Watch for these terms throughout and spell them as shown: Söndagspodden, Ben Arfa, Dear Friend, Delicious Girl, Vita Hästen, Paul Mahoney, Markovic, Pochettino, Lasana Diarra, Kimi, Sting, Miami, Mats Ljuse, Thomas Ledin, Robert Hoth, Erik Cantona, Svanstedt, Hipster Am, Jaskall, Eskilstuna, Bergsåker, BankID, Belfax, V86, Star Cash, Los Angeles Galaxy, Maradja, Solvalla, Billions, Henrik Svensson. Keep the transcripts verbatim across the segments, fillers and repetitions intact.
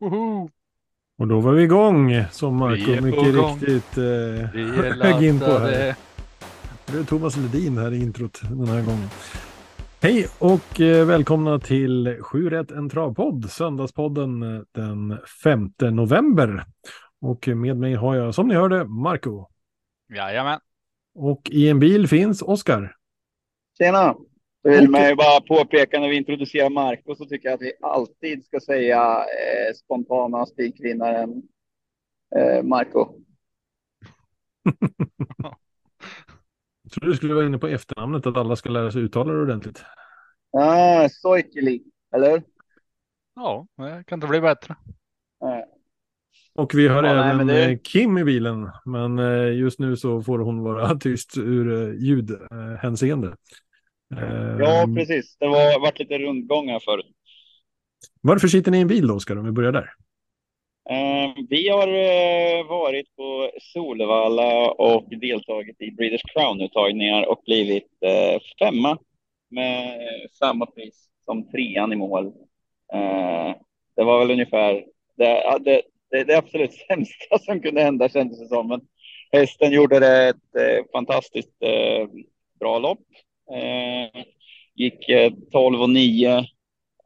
Woho! Och då var vi igång, som Marco mycket gång. riktigt eh, hög in på här. Det är Thomas Ledin här i introt den här gången. Hej och eh, välkomna till sju rätt en travpodd, söndagspodden den femte november. Och med mig har jag, som ni hörde, Marco. Jajamän. Och i en bil finns Oskar. Tjena. Jag vill mig bara påpeka när vi introducerar Marco så tycker jag att vi alltid ska säga eh, spontana spikvinnaren eh, Marco. Jag tror du skulle vara inne på efternamnet, att alla ska lära sig uttala det ordentligt. Ah, Soikeli, eller? Ja, det kan inte bli bättre. Nej. Och vi har ja, även nej, det... Kim i bilen, men just nu så får hon vara tyst ur ljudhänseende. Ja, precis. Det har varit lite rundgångar förut. Varför sitter ni i en bil då, Oskar, om vi börjar där? Vi har varit på Solvalla och deltagit i Breeders Crown-uttagningar och blivit femma med samma pris som trean i mål. Det var väl ungefär... Det, det, det är det absolut sämsta som kunde hända, kändes det som. Men hästen gjorde det ett fantastiskt bra lopp. Eh, gick eh, tolv och nio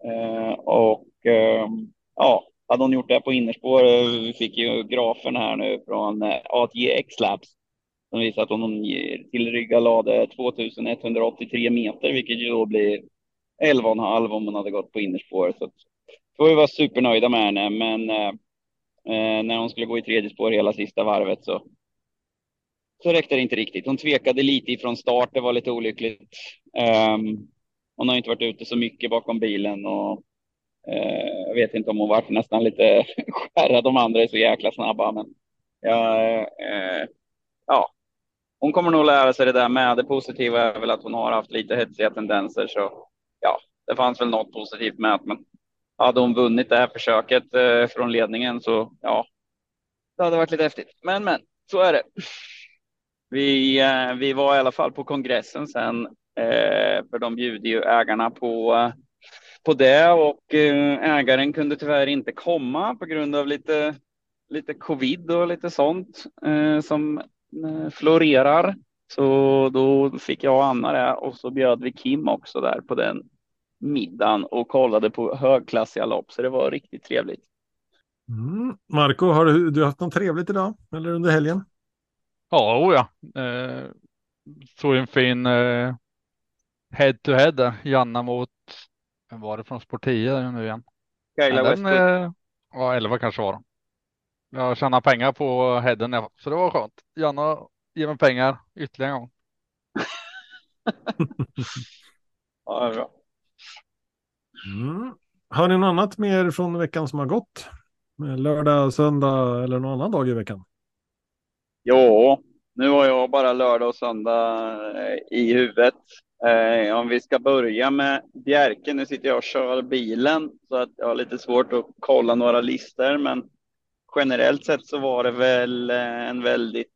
eh, och eh, ja, hade hon gjort det på innerspår. Vi fick ju grafen här nu från eh, A T G X-Labs som visar att hon tillryggalade tvåtusen etthundraåttiotre meter, vilket ju då blir elva och en halv om hon hade gått på innerspår. Så vi var supernöjda med henne, men eh, eh, när hon skulle gå i tredje spår hela sista varvet så Så räckte det inte riktigt. Hon tvekade lite ifrån start. Det var lite olyckligt. Um, hon har inte varit ute så mycket bakom bilen. Och, uh, jag vet inte om hon var nästan lite skärrad. De andra är så jäkla snabba. Men, ja, uh, ja. Hon kommer nog lära sig det där med. Det positiva är väl att hon har haft lite hetsiga tendenser. Så ja, det fanns väl något positivt med. Men hade hon vunnit det här försöket uh, från ledningen så ja. Det hade varit lite häftigt. Men, men. Så är det. Vi, vi var i alla fall på kongressen sen, eh, för de bjuder ju ägarna på, på det, och eh, ägaren kunde tyvärr inte komma på grund av lite, lite covid och lite sånt eh, som eh, florerar. Så då fick jag och Anna det, och så bjöd vi Kim också där på den middagen och kollade på högklassiga lopp, så det var riktigt trevligt. Mm. Marco, har du, du haft något trevligt idag eller under helgen? Ja, oh ja. Eh, såg en fin eh, head-to-head där. Janna mot, var det från Sportia nu igen? Kajla Westwood. Eh, ja, elva kanske var de. Jag tjänar pengar på headen, så det var skönt. Janna ger mig pengar ytterligare en gång. Ja, det är bra. Mm. Har ni något annat mer från veckan som har gått? Lördag, söndag eller någon annan dag i veckan? Ja, nu har jag bara lördag och söndag i huvudet. Eh, om vi ska börja med Bjerke, nu sitter jag och kör bilen så att jag har lite svårt att kolla några listor. Men generellt sett så var det väl en väldigt,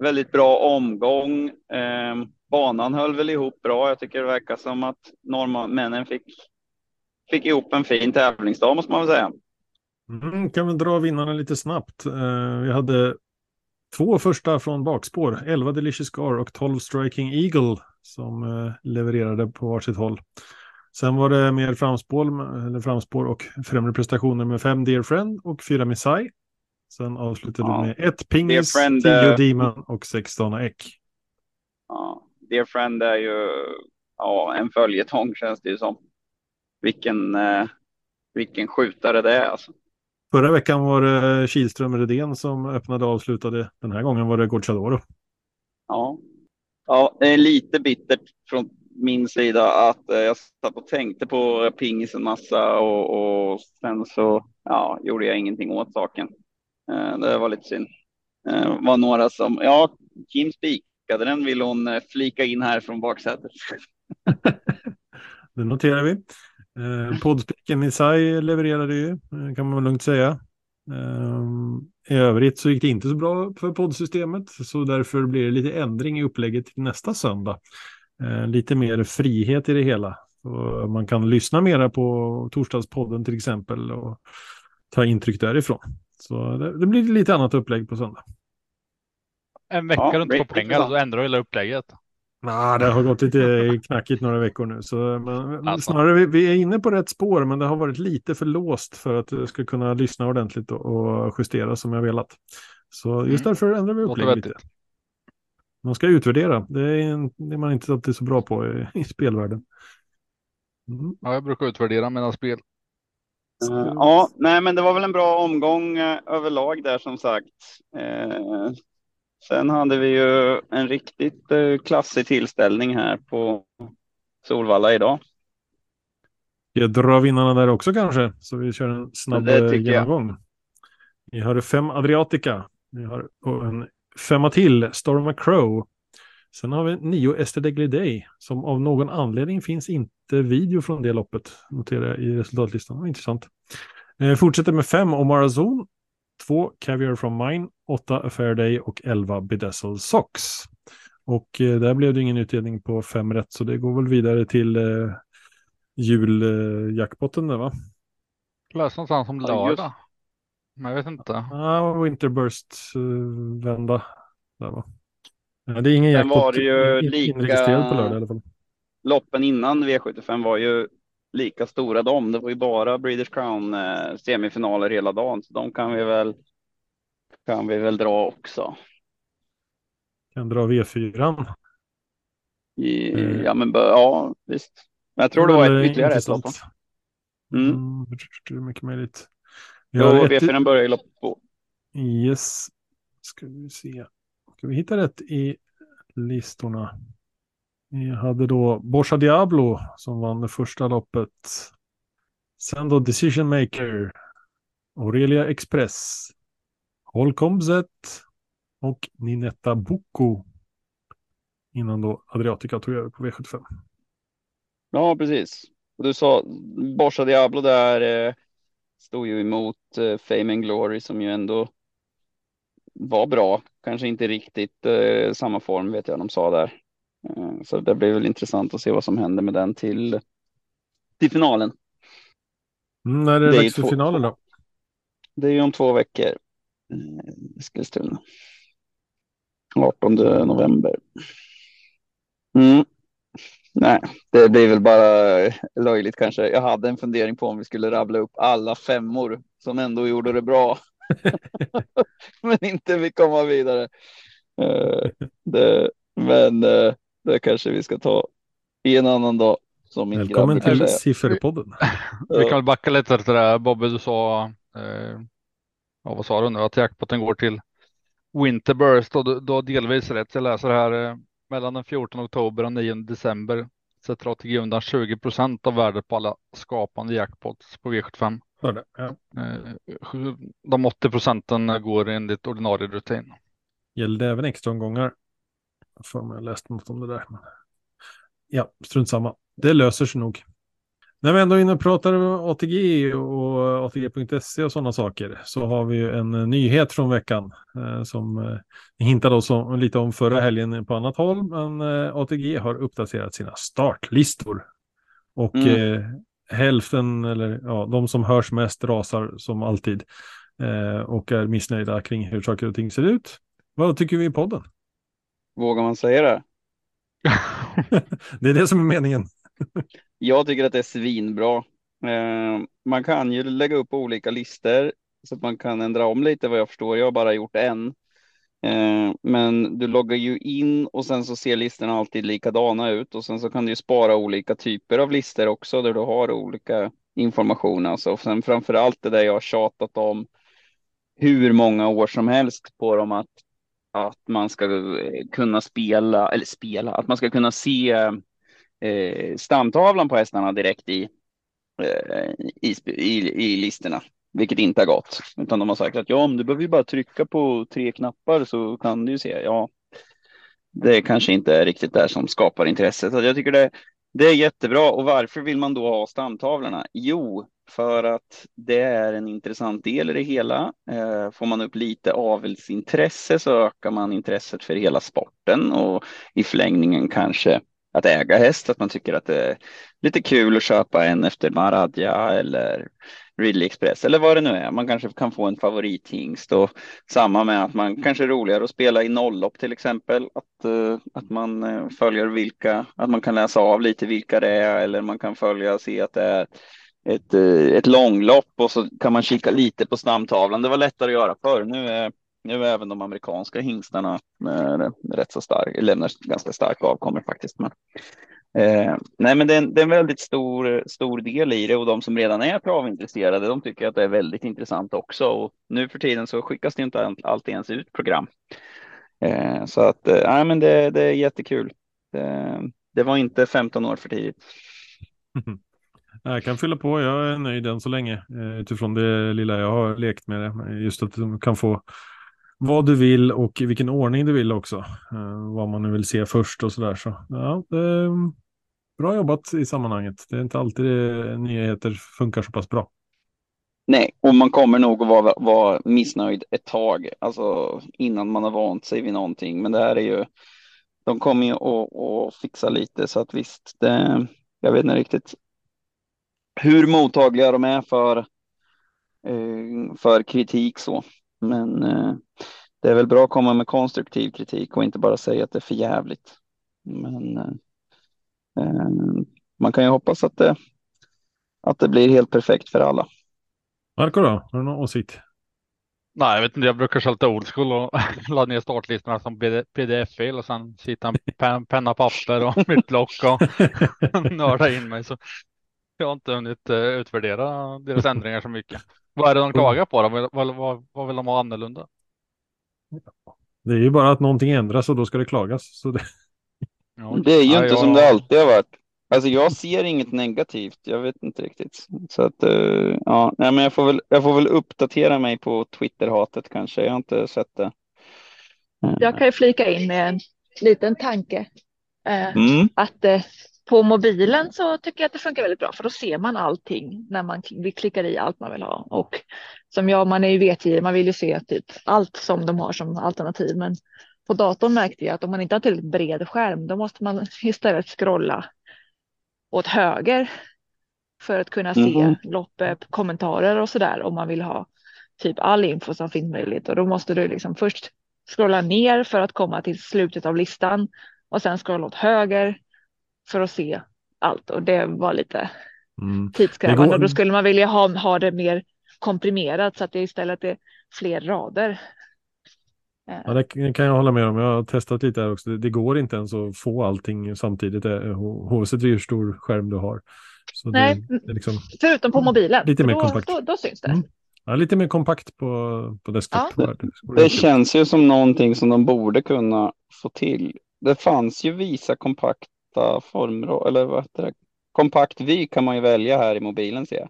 väldigt bra omgång. Eh, banan höll väl ihop bra. Jag tycker det verkar som att norrmännen fick, fick ihop en fin tävlingsdag, måste man väl säga. Mm, kan vi dra vinnarna lite snabbt? Eh, vi hade... Två första från bakspår, elva Delicious Girl och tolv Striking Eagle som eh, levererade på varsitt håll. Sen var det mer framspår, eller framspår och främre prestationer med fem Dear Friend och fyra med Sai. Sen avslutade ja. med ett Pingis, tio uh... Demon och sexton Ek. Ja, Dear Friend är ju ja, en följetong, känns det ju som. Vilken, eh, vilken skjutare det är alltså. Förra veckan var det Kihlström Rydén som öppnade och avslutade. Den här gången var det Gordshadoro. Ja. Ja, det är lite bittert från min sida att jag satt och tänkte på Pingis en massa och, och sen så ja, gjorde jag ingenting åt saken. Det var lite synd. Det var några som, ja, Kim spikade den, vill hon flika in här från baksätet. Det noterar vi. Eh, Podspiken i Sai levererade ju, kan man lugnt säga. Eh, I övrigt så gick det inte så bra för poddsystemet, så därför blir det lite ändring i upplägget nästa söndag. eh, lite mer frihet i det hela. Och man kan lyssna mera på Torsdagspodden till exempel och ta intryck därifrån. Så det, det blir lite annat upplägg på söndag. En vecka ja, du inte får pengar, då ändrar hela upplägget. Nej, nah, det har gått lite knackigt några veckor nu. Så, men, alltså. Snarare, vi, vi är inne på rätt spår, men det har varit lite för låst för att jag ska kunna lyssna ordentligt och justera som jag velat. Så just mm. därför ändrar vi upplägget lite. Vettigt. Man ska utvärdera. Det är, en, det är man inte alltid så bra på i, i spelvärlden. Mm. Ja, jag brukar utvärdera mina spel. Uh, ja, nej, men det var väl en bra omgång uh, överlag där som sagt. Uh, sen hade vi ju en riktigt uh, klassig tillställning här på Solvalla idag. Jag drar vinnarna där också kanske, så vi kör en snabb genomgång. Vi har fem Adriatica. Vi har en femma till, Storm and Crow. Sen har vi nio Esther Degliday, som av någon anledning finns inte video från det loppet, noterar jag i resultatlistan. Intressant. Eh, fortsätter med fem Omar Azon, två Caviar from Mine, åtta A Fair Day och elva Bedazzled Socks. Och eh, där blev det ingen utdelning på fem rätt, så det går väl vidare till eh, juljackpotten eh, där va? Läs någonstans om lördag. Men jag vet inte. Ja, ah, Winterburst-vända eh, där va? Ja, det är ingen jackpot. Den var ju lika på lördag, i alla fall. Loppen innan V sjuttiofem var ju lika stora de. Det var ju bara Breeders Crown semifinaler hela dagen. Så de kan vi väl kan vi väl dra också. Kan dra V fyra. I, mm. Ja men ja visst. Men jag tror det var ett ytterligare ett lopp. Mm. Mm, det är mycket möjligt. Ja, V fyra börjar ju lopp på. Yes. Ska vi se. Ska vi hitta rätt i listorna? Vi hade då Borsa Diablo som vann det första loppet. Sen då Decision Maker, Aurelia Express, Holcomzet och Ninetta Boko. Innan då Adriatica tog över på V sjuttiofem. Ja, precis. Du sa Borsa Diablo där eh, stod ju emot eh, Fame and Glory som ju ändå var bra. Kanske inte riktigt eh, samma form vet jag de sa där. Eh, så det blir väl intressant att se vad som händer med den till, till finalen. Mm, när är det, det dags för finalen då? Det är ju om två veckor. Eskilstuna. artonde november. Mm. Nej, det blir väl bara löjligt kanske. Jag hade en fundering på om vi skulle rabbla upp alla femmor som ändå gjorde det bra. Men inte vi kommer vidare. Uh, det, men uh, det kanske vi ska ta i en annan dag. Som välkommen till Sifferpodden. Vi kan väl backa lite efter det där. Bobbe, du sa uh, ja, vad sa du nu? Att jackpotten går till Winterburst. Och du, du har delvis rätt. Jag läser här uh, mellan den fjortonde oktober och nionde december sätter A T G undan tjugo procent av värdet på alla skapande jackpots på V sjuttiofem. Det, ja. De åttio procenten går enligt ordinarie rutin. Gällde även extra omgångar. För mig, jag läste något om det där. Ja, strunt samma. Det löser sig nog. När vi ändå är inne och pratar om A T G och A T G punkt se och sådana saker så har vi ju en nyhet från veckan eh, som eh, hintade oss om, lite om förra helgen på annat håll. Men eh, A T G har uppdaterat sina startlistor. Och mm. eh, hälften, eller ja, de som hörs mest rasar som alltid eh, och är missnöjda kring hur saker och ting ser ut. Vad tycker vi i podden? Vågar man säga det? Det är det som är meningen. Jag tycker att det är svinbra. Eh, man kan ju lägga upp olika listor så att man kan ändra om lite vad jag förstår. Jag har bara gjort en. Eh, men du loggar ju in och sen så ser listorna alltid likadana ut och sen så kan du ju spara olika typer av listor också där du har olika information alltså. Och sen framförallt det där jag har tjatat om hur många år som helst på dem att, att man ska kunna spela eller spela, att man ska kunna se eh, stamtavlan på hästarna direkt i, eh, i, i, i listorna. Vilket inte har gått. Utan de har sagt att ja, om du behöver ju bara trycka på tre knappar så kan du ju se. Ja, det kanske inte är riktigt där som skapar intresse. Så jag tycker det, det är jättebra. Och varför vill man då ha stamtavlarna? Jo, för att det är en intressant del i det hela. Eh, får man upp lite avelsintresse så ökar man intresset för hela sporten. Och i förlängningen kanske att äga häst, att man tycker att det är lite kul att köpa en efter Maradja eller Ridley Express eller vad det nu är. Man kanske kan få en favorithingst, och samma med att man kanske är roligare att spela i nolllopp till exempel, att, att man följer vilka, att man kan läsa av lite vilka det är, eller man kan följa och se att det är ett, ett långlopp, och så kan man kika lite på stamtavlan. Det var lättare att göra förr. Nu är Nu även de amerikanska hingstarna rätt så stark, lämnar ganska starka avkommor faktiskt. Men, eh, nej, men det är en, det är en väldigt stor, stor del i det, och de som redan är travintresserade, de tycker att det är väldigt intressant också. Och nu för tiden så skickas det inte alltid ens ut program. Eh, så att, nej, eh, men det, det är jättekul. Det, det var inte femton år för tidigt. Jag kan fylla på, jag är nöjd än så länge utifrån det lilla jag har lekt med det. Just att du kan få vad du vill och i vilken ordning du vill också. Uh, vad man nu vill se först och sådär. Så, ja, eh, bra jobbat i sammanhanget. Det är inte alltid det, nyheter funkar så pass bra. Nej, och man kommer nog att vara, vara missnöjd ett tag. Alltså innan man har vant sig vid någonting. Men det här är ju... De kommer ju att, att fixa lite. Så att visst, det, jag vet inte riktigt hur mottagliga de är för, för kritik så. Men eh, det är väl bra att komma med konstruktiv kritik och inte bara säga att det är för jävligt. Men eh, man kan ju hoppas att det, att det blir helt perfekt för alla. Marco då? Har du någon åsikt? Nej, jag vet inte. Jag brukar skälta oldschool och ladda ner startlistorna som pdf-fil och sen sitta en penna, papper och mitt block och nörda in mig. Så jag har inte hunnit utvärdera deras ändringar så mycket. Vad är det de klagar på då? Vad, vad, vad vill de ha annorlunda? Det är ju bara att någonting ändras och då ska det klagas. Så det... det är ju Nej, inte jag... som det alltid har varit. Alltså jag ser inget negativt. Jag vet inte riktigt. Så att, uh, ja. Nej, men jag, får väl, jag får väl uppdatera mig på Twitter-hatet kanske. Jag har inte sett det. Uh. Jag kan ju flika in med en liten tanke. Uh, mm. Att... Uh, På mobilen så tycker jag att det funkar väldigt bra, för då ser man allting när man klickar i allt man vill ha. Och som jag, man är ju vetgirig, man vill ju se typ allt som de har som alternativ. Men på datorn märkte jag att om man inte har tillräckligt bred skärm, då måste man istället scrolla åt höger för att kunna se mm. lopp, kommentarer och sådär, om man vill ha typ all info som finns möjligt. Och då måste du liksom först scrolla ner för att komma till slutet av listan och sen scrolla åt höger för att se allt, och det var lite mm. tidskrävande. Går... och då skulle man vilja ha, ha det mer komprimerat så att det istället är fler rader. Ja, det kan jag hålla med om. Jag har testat lite här också. Det, det går inte ens att få allting samtidigt oavsett hur stor skärm du har. Så nej, det, det liksom... förutom på mobilen. Lite mer då, kompakt. Då, då syns det. Mm. Ja, lite mer kompakt på, på desktop. Ja. Det, det känns ju som någonting som de borde kunna få till. Det fanns ju visa kompakt former, eller vad heter det? Kompakt vy kan man ju välja här i mobilen, ser jag.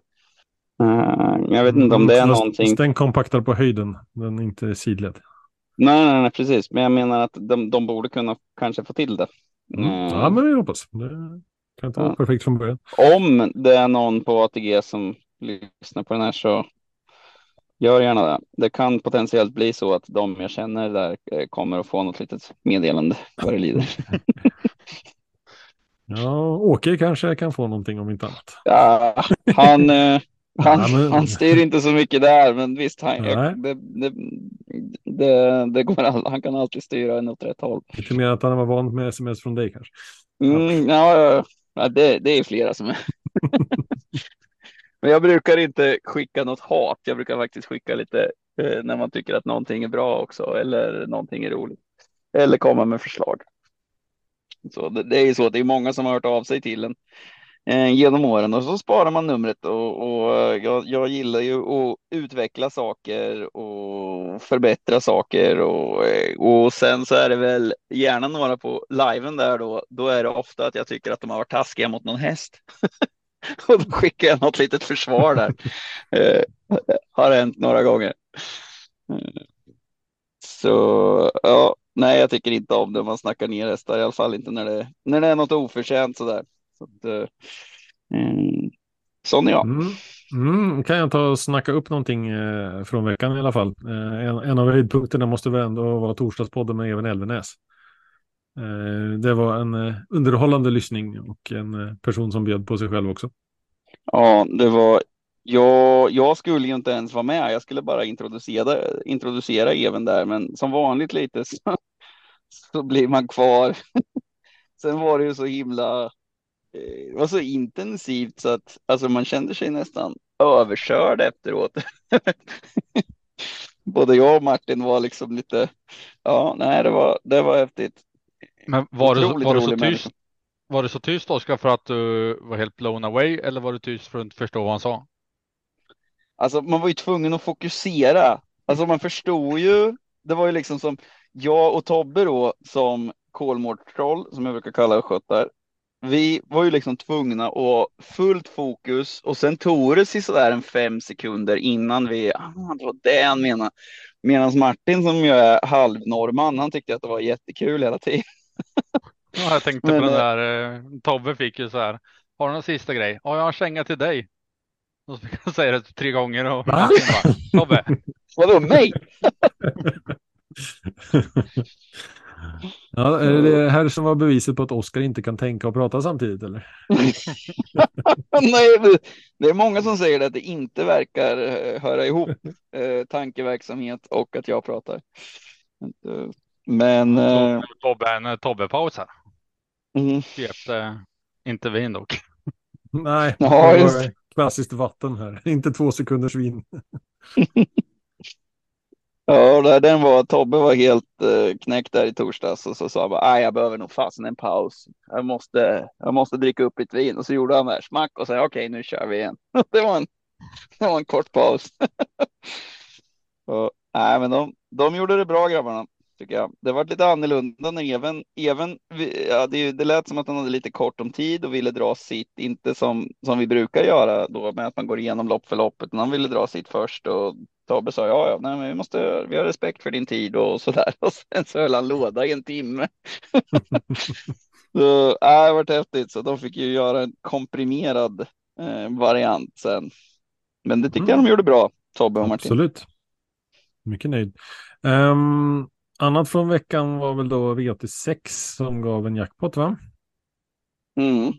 Uh, jag vet inte om det är någonting. Den kompaktar på höjden, den är inte sidled. Nej, nej, nej, precis. Men jag menar att de, de borde kunna kanske få till det. Mm. Mm. Ja, men vi hoppas. Det kan inte vara perfekt från början. Om det är någon på A T G som lyssnar på den här, så gör gärna det. Det kan potentiellt bli så att de jag känner där kommer att få något litet meddelande vad det lider. Ja, Åke kanske kan få någonting om inte annat. Ja, han, eh, han, ja, men... han styr inte så mycket där, men visst, han, jag, det, det, det, det går all, han kan alltid styra en åt rätt håll. Lite mer att han var van med sms från dig kanske. Mm, ja, ja det, det är flera som är. Men jag brukar inte skicka något hat, jag brukar faktiskt skicka lite eh, när man tycker att någonting är bra också, eller någonting är roligt, eller komma med förslag. Så det, det är ju så att det är många som har hört av sig till en eh, genom åren, och så sparar man numret, och, och jag, jag gillar ju att utveckla saker och förbättra saker, och, och sen så är det väl gärna några på liven där då, då är det ofta att jag tycker att de har varit taskiga mot någon häst. Och då skickar jag något litet försvar där. eh, har hänt några gånger. Så ja. Nej, jag tycker inte om det. Man snackar ner hästar. I alla fall inte när det, när det är något oförtjänt sådär. Så att, mm, sån är jag. Mm. Mm. Kan jag ta och snacka upp någonting eh, från veckan i alla fall. Eh, en, en av höjdpunkterna måste väl ändå vara torsdagspodden med Evin Älvenäs. Det var en underhållande lyssning och en person som bjöd på sig själv också. Ja, det var... Jag, jag skulle ju inte ens vara med. Jag skulle bara introducera, introducera Evin där. Men som vanligt lite så, så blir man kvar. Sen var det ju så himla... Det var så intensivt så att alltså, man kände sig nästan överkörd efteråt. Både jag och Martin var liksom lite... Ja, nej, det var, det var häftigt. Men var det, var det så tyst? Var det så tyst, Oskar, för att du var helt blown away? Eller var det tyst för att inte förstå vad han sa? Alltså, man var ju tvungen att fokusera. Alltså, man förstod ju... Det var ju liksom som... Jag och Tobbe då, som Kolmårdstroll, som jag brukar kalla och sköttar. Vi var ju liksom tvungna att ha fullt fokus. Och sen tog det sig sådär en fem sekunder innan vi... Ah, det var det han menade. Medan Martin, som ju är halvnorrman, han tyckte att det var jättekul hela tiden. Ja, jag tänkte men, på den där, eh, Tobbe fick ju så här, har du någon sista grej? Ja, jag har känga till dig. Och så fick han säga det tre gånger och bara, Tobbe. Vadå, mig? Ja, är det här som var beviset på att Oskar inte kan tänka och prata samtidigt, eller? Nej, det är många som säger att det inte verkar höra ihop eh, tankeverksamhet och att jag pratar. Men eh... Tobbe är en Tobbe-paus här. Mm. Efter, inte vin dock. Nej, ja, just... klassiskt vatten här. Inte två sekunders vin. Ja, den var, Tobbe var helt eh, knäckt där i torsdags. Och så sa han bara, jag behöver nog fasen en paus. Jag måste, jag måste dricka upp ett vin. Och så gjorde han där smack och sa, okej, nu kör vi igen. det, var en, det var en kort paus. och, nej, men de, de gjorde det bra, grabbarna. Jag. Det var lite annorlunda när Evin, Evin ja, det, det lät som att han hade lite kort om tid och ville dra sitt, inte som, som vi brukar göra då med att man går igenom lopp för loppet, men han ville dra sitt först och Tobbe sa ja, ja nej, men vi måste vi har respekt för din tid och sådär och sen så höll han låda i en timme. så, ja, det var häftigt så de fick ju göra en komprimerad eh, variant sen. Men det tyckte mm. jag de gjorde bra, Tobbe och Martin. Absolut. Mycket nöjd. Um... Annat från veckan var väl då V åttiosex som gav en jackpot, va? Mm.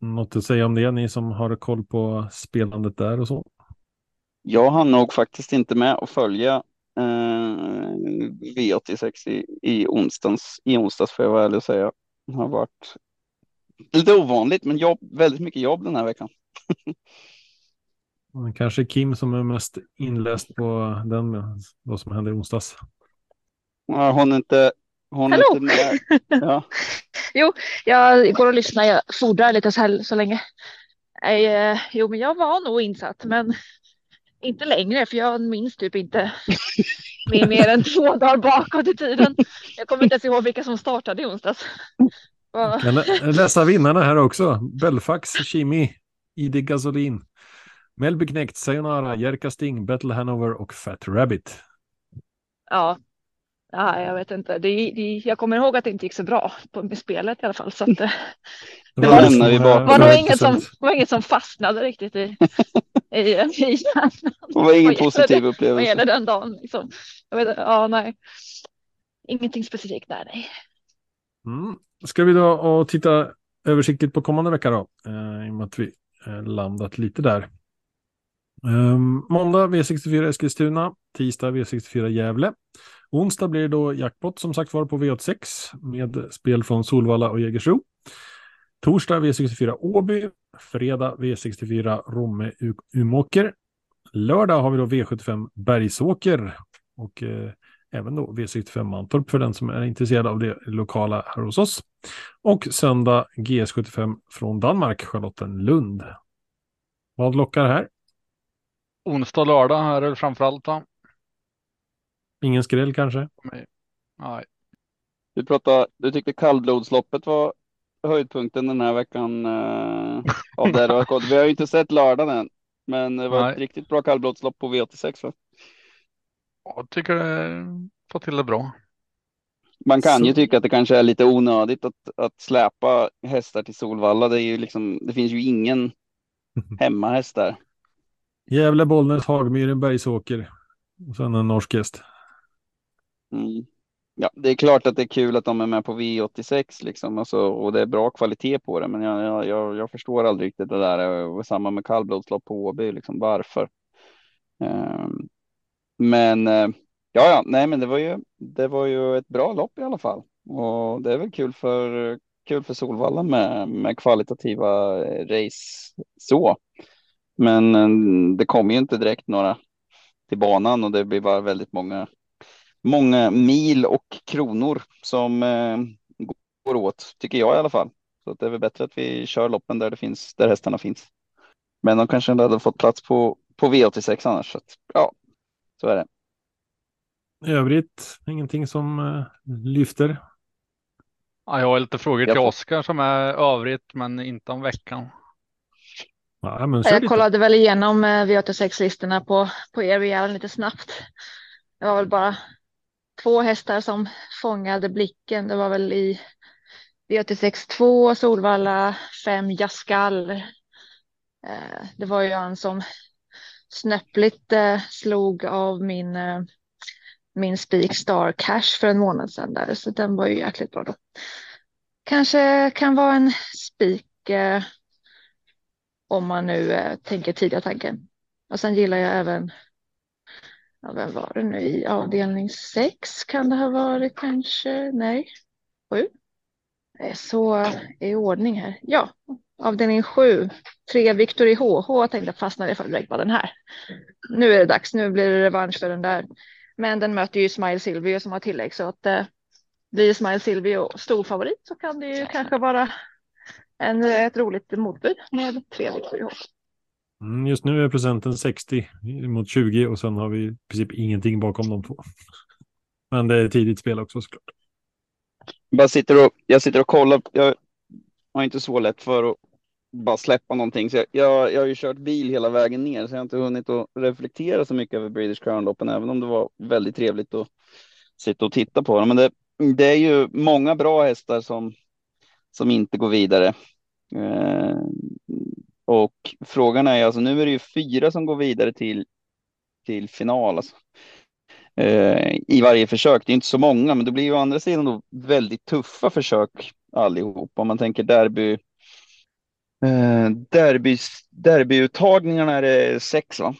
Något att säga om det, ni som har koll på spelandet där och så? Jag hann nog faktiskt inte med att följa eh, V åttiosex i, i, onsdags, i onsdags, för jag var ärlig att säga. Det har varit lite ovanligt, men jobb, väldigt mycket jobb den här veckan. Kanske Kim som är mest inläst på den, vad som hände i onsdags. Ja, hon är inte, hon är inte med. Ja. Jo, jag går och lyssnar. Jag fodrar lite så, här, så länge. Eh, jo, men jag var nog insatt. Men inte längre, för jag minns typ inte mer, mer än två dagar bakåt i tiden. Jag kommer inte ens ihåg vilka som startade i onsdags. Jag kan läsa vinnarna här också. Belfax, Kimi, I D Gasolin, Melby Knäckt, Sayonara, Jerka Sting, Battle Hanover och Fat Rabbit. Ja. Ja, jag vet inte. Det, det, jag kommer ihåg att det inte gick så bra på med spelet i alla fall. Så att, det det var, liksom, vi var, var nog inget som, var inget som fastnade riktigt i, i, i hjärnan. Det var ingen positiv upplevelse. Vad gäller den dagen. Liksom. Jag vet, ja, nej. Ingenting specifikt där, nej. Mm. Ska vi då och titta översiktligt på kommande vecka då? Eh, I och med att vi landat lite där. Um, måndag V sextiofyra Eskilstuna, tisdag V sextiofyra Gävle. Onsdag blir då jackpot som sagt var på V åttiosex med spel från Solvalla och Jägersro. Torsdag V sextiofyra Åby, fredag V sextiofyra Romme Umåker. Lördag har vi då V sjuttiofem Bergsåker och eh, även då V sextiofem Mantorp för den som är intresserad av det lokala här hos oss. Och söndag G S sjuttiofem från Danmark, Charlottenlund. Vad lockar här? Onsdag och lördag här är framförallt då. Ingen skräll kanske? Nej. Nej. Du, pratade, du tyckte kallblodsloppet var höjdpunkten den här veckan. Eh, av det här vi har ju inte sett lördagen än. Men det var Nej. Ett riktigt bra kallblodslopp på V åttiosex. Va? Jag tycker det får till det bra. Man kan Så. ju tycka att det kanske är lite onödigt att, att släpa hästar till Solvalla. Det, är ju liksom, det finns ju ingen hemmahäst där. Gävle, Bollnäs, Hagmyren, Bergsåker och sen en norsk häst. Mm. Ja, det är klart att det är kul att de är med på V åttiosex liksom, alltså, och det är bra kvalitet på det, men jag, jag, jag förstår aldrig riktigt det där. Samma med kallblodslopp på Åby, liksom, varför? Um, men ja, ja, nej, men det var ju det var ju ett bra lopp i alla fall, och det är väl kul för kul för Solvalla med, med kvalitativa race så. Men det kommer ju inte direkt några till banan, och det blir bara väldigt många många mil och kronor som eh, går åt, tycker jag i alla fall. Så att det är väl bättre att vi kör loppen där det finns, där hästarna finns. Men de kanske inte hade fått plats på på V åttiosex annars, så att, ja, så är det. I övrigt ingenting som eh, lyfter. Ja, jag har lite frågor till Oskar som är övrigt, men inte om veckan. Ja, men jag kollade väl igenom V åttiosex-listorna på, på er igen lite snabbt. Det var väl bara två hästar som fångade blicken. Det var väl i V åttiosex två, Solvalla, fem Jaskall. Det var ju han som snöppligt slog av min, min Speak Star Cash för en månad sedan där. Så den var ju jäkligt bra då. Kanske kan vara en spik om man nu tänker tidiga tanken. Och sen gillar jag även... Ja, vem var det nu i avdelning sex? Kan det ha varit kanske? Nej. sju? Så i ordning här. Ja, avdelning sju. Tre Victor i H H. Jag tänkte fastna i förväg på den här. Nu är det dags. Nu blir det revansch för den där. Men den möter ju Smile Silvio som har tillägg. Så att eh, blir Smile Silvio storfavorit så kan det ju kanske vara en, ett roligt motbud med tre Victor i H H. Just nu är procenten sextio mot tjugo, och sen har vi i princip ingenting bakom de två. Men det är tidigt spel också, såklart. Jag sitter och, jag sitter och kollar. Jag har inte så lätt för att bara släppa någonting. Så jag, jag, jag har ju kört bil hela vägen ner, så jag har inte hunnit att reflektera så mycket över Breeders Crown-loppen, även om det var väldigt trevligt att sitta och titta på dem. Men det, det är ju många bra hästar som, som inte går vidare. Eh, Och frågan är, alltså nu är det ju fyra som går vidare till, till final alltså. eh, i varje försök. Det är inte så många, men det blir ju å andra sidan då väldigt tuffa försök allihop. Om man tänker derby, eh, derby, derbyuttagningarna är det sex, va?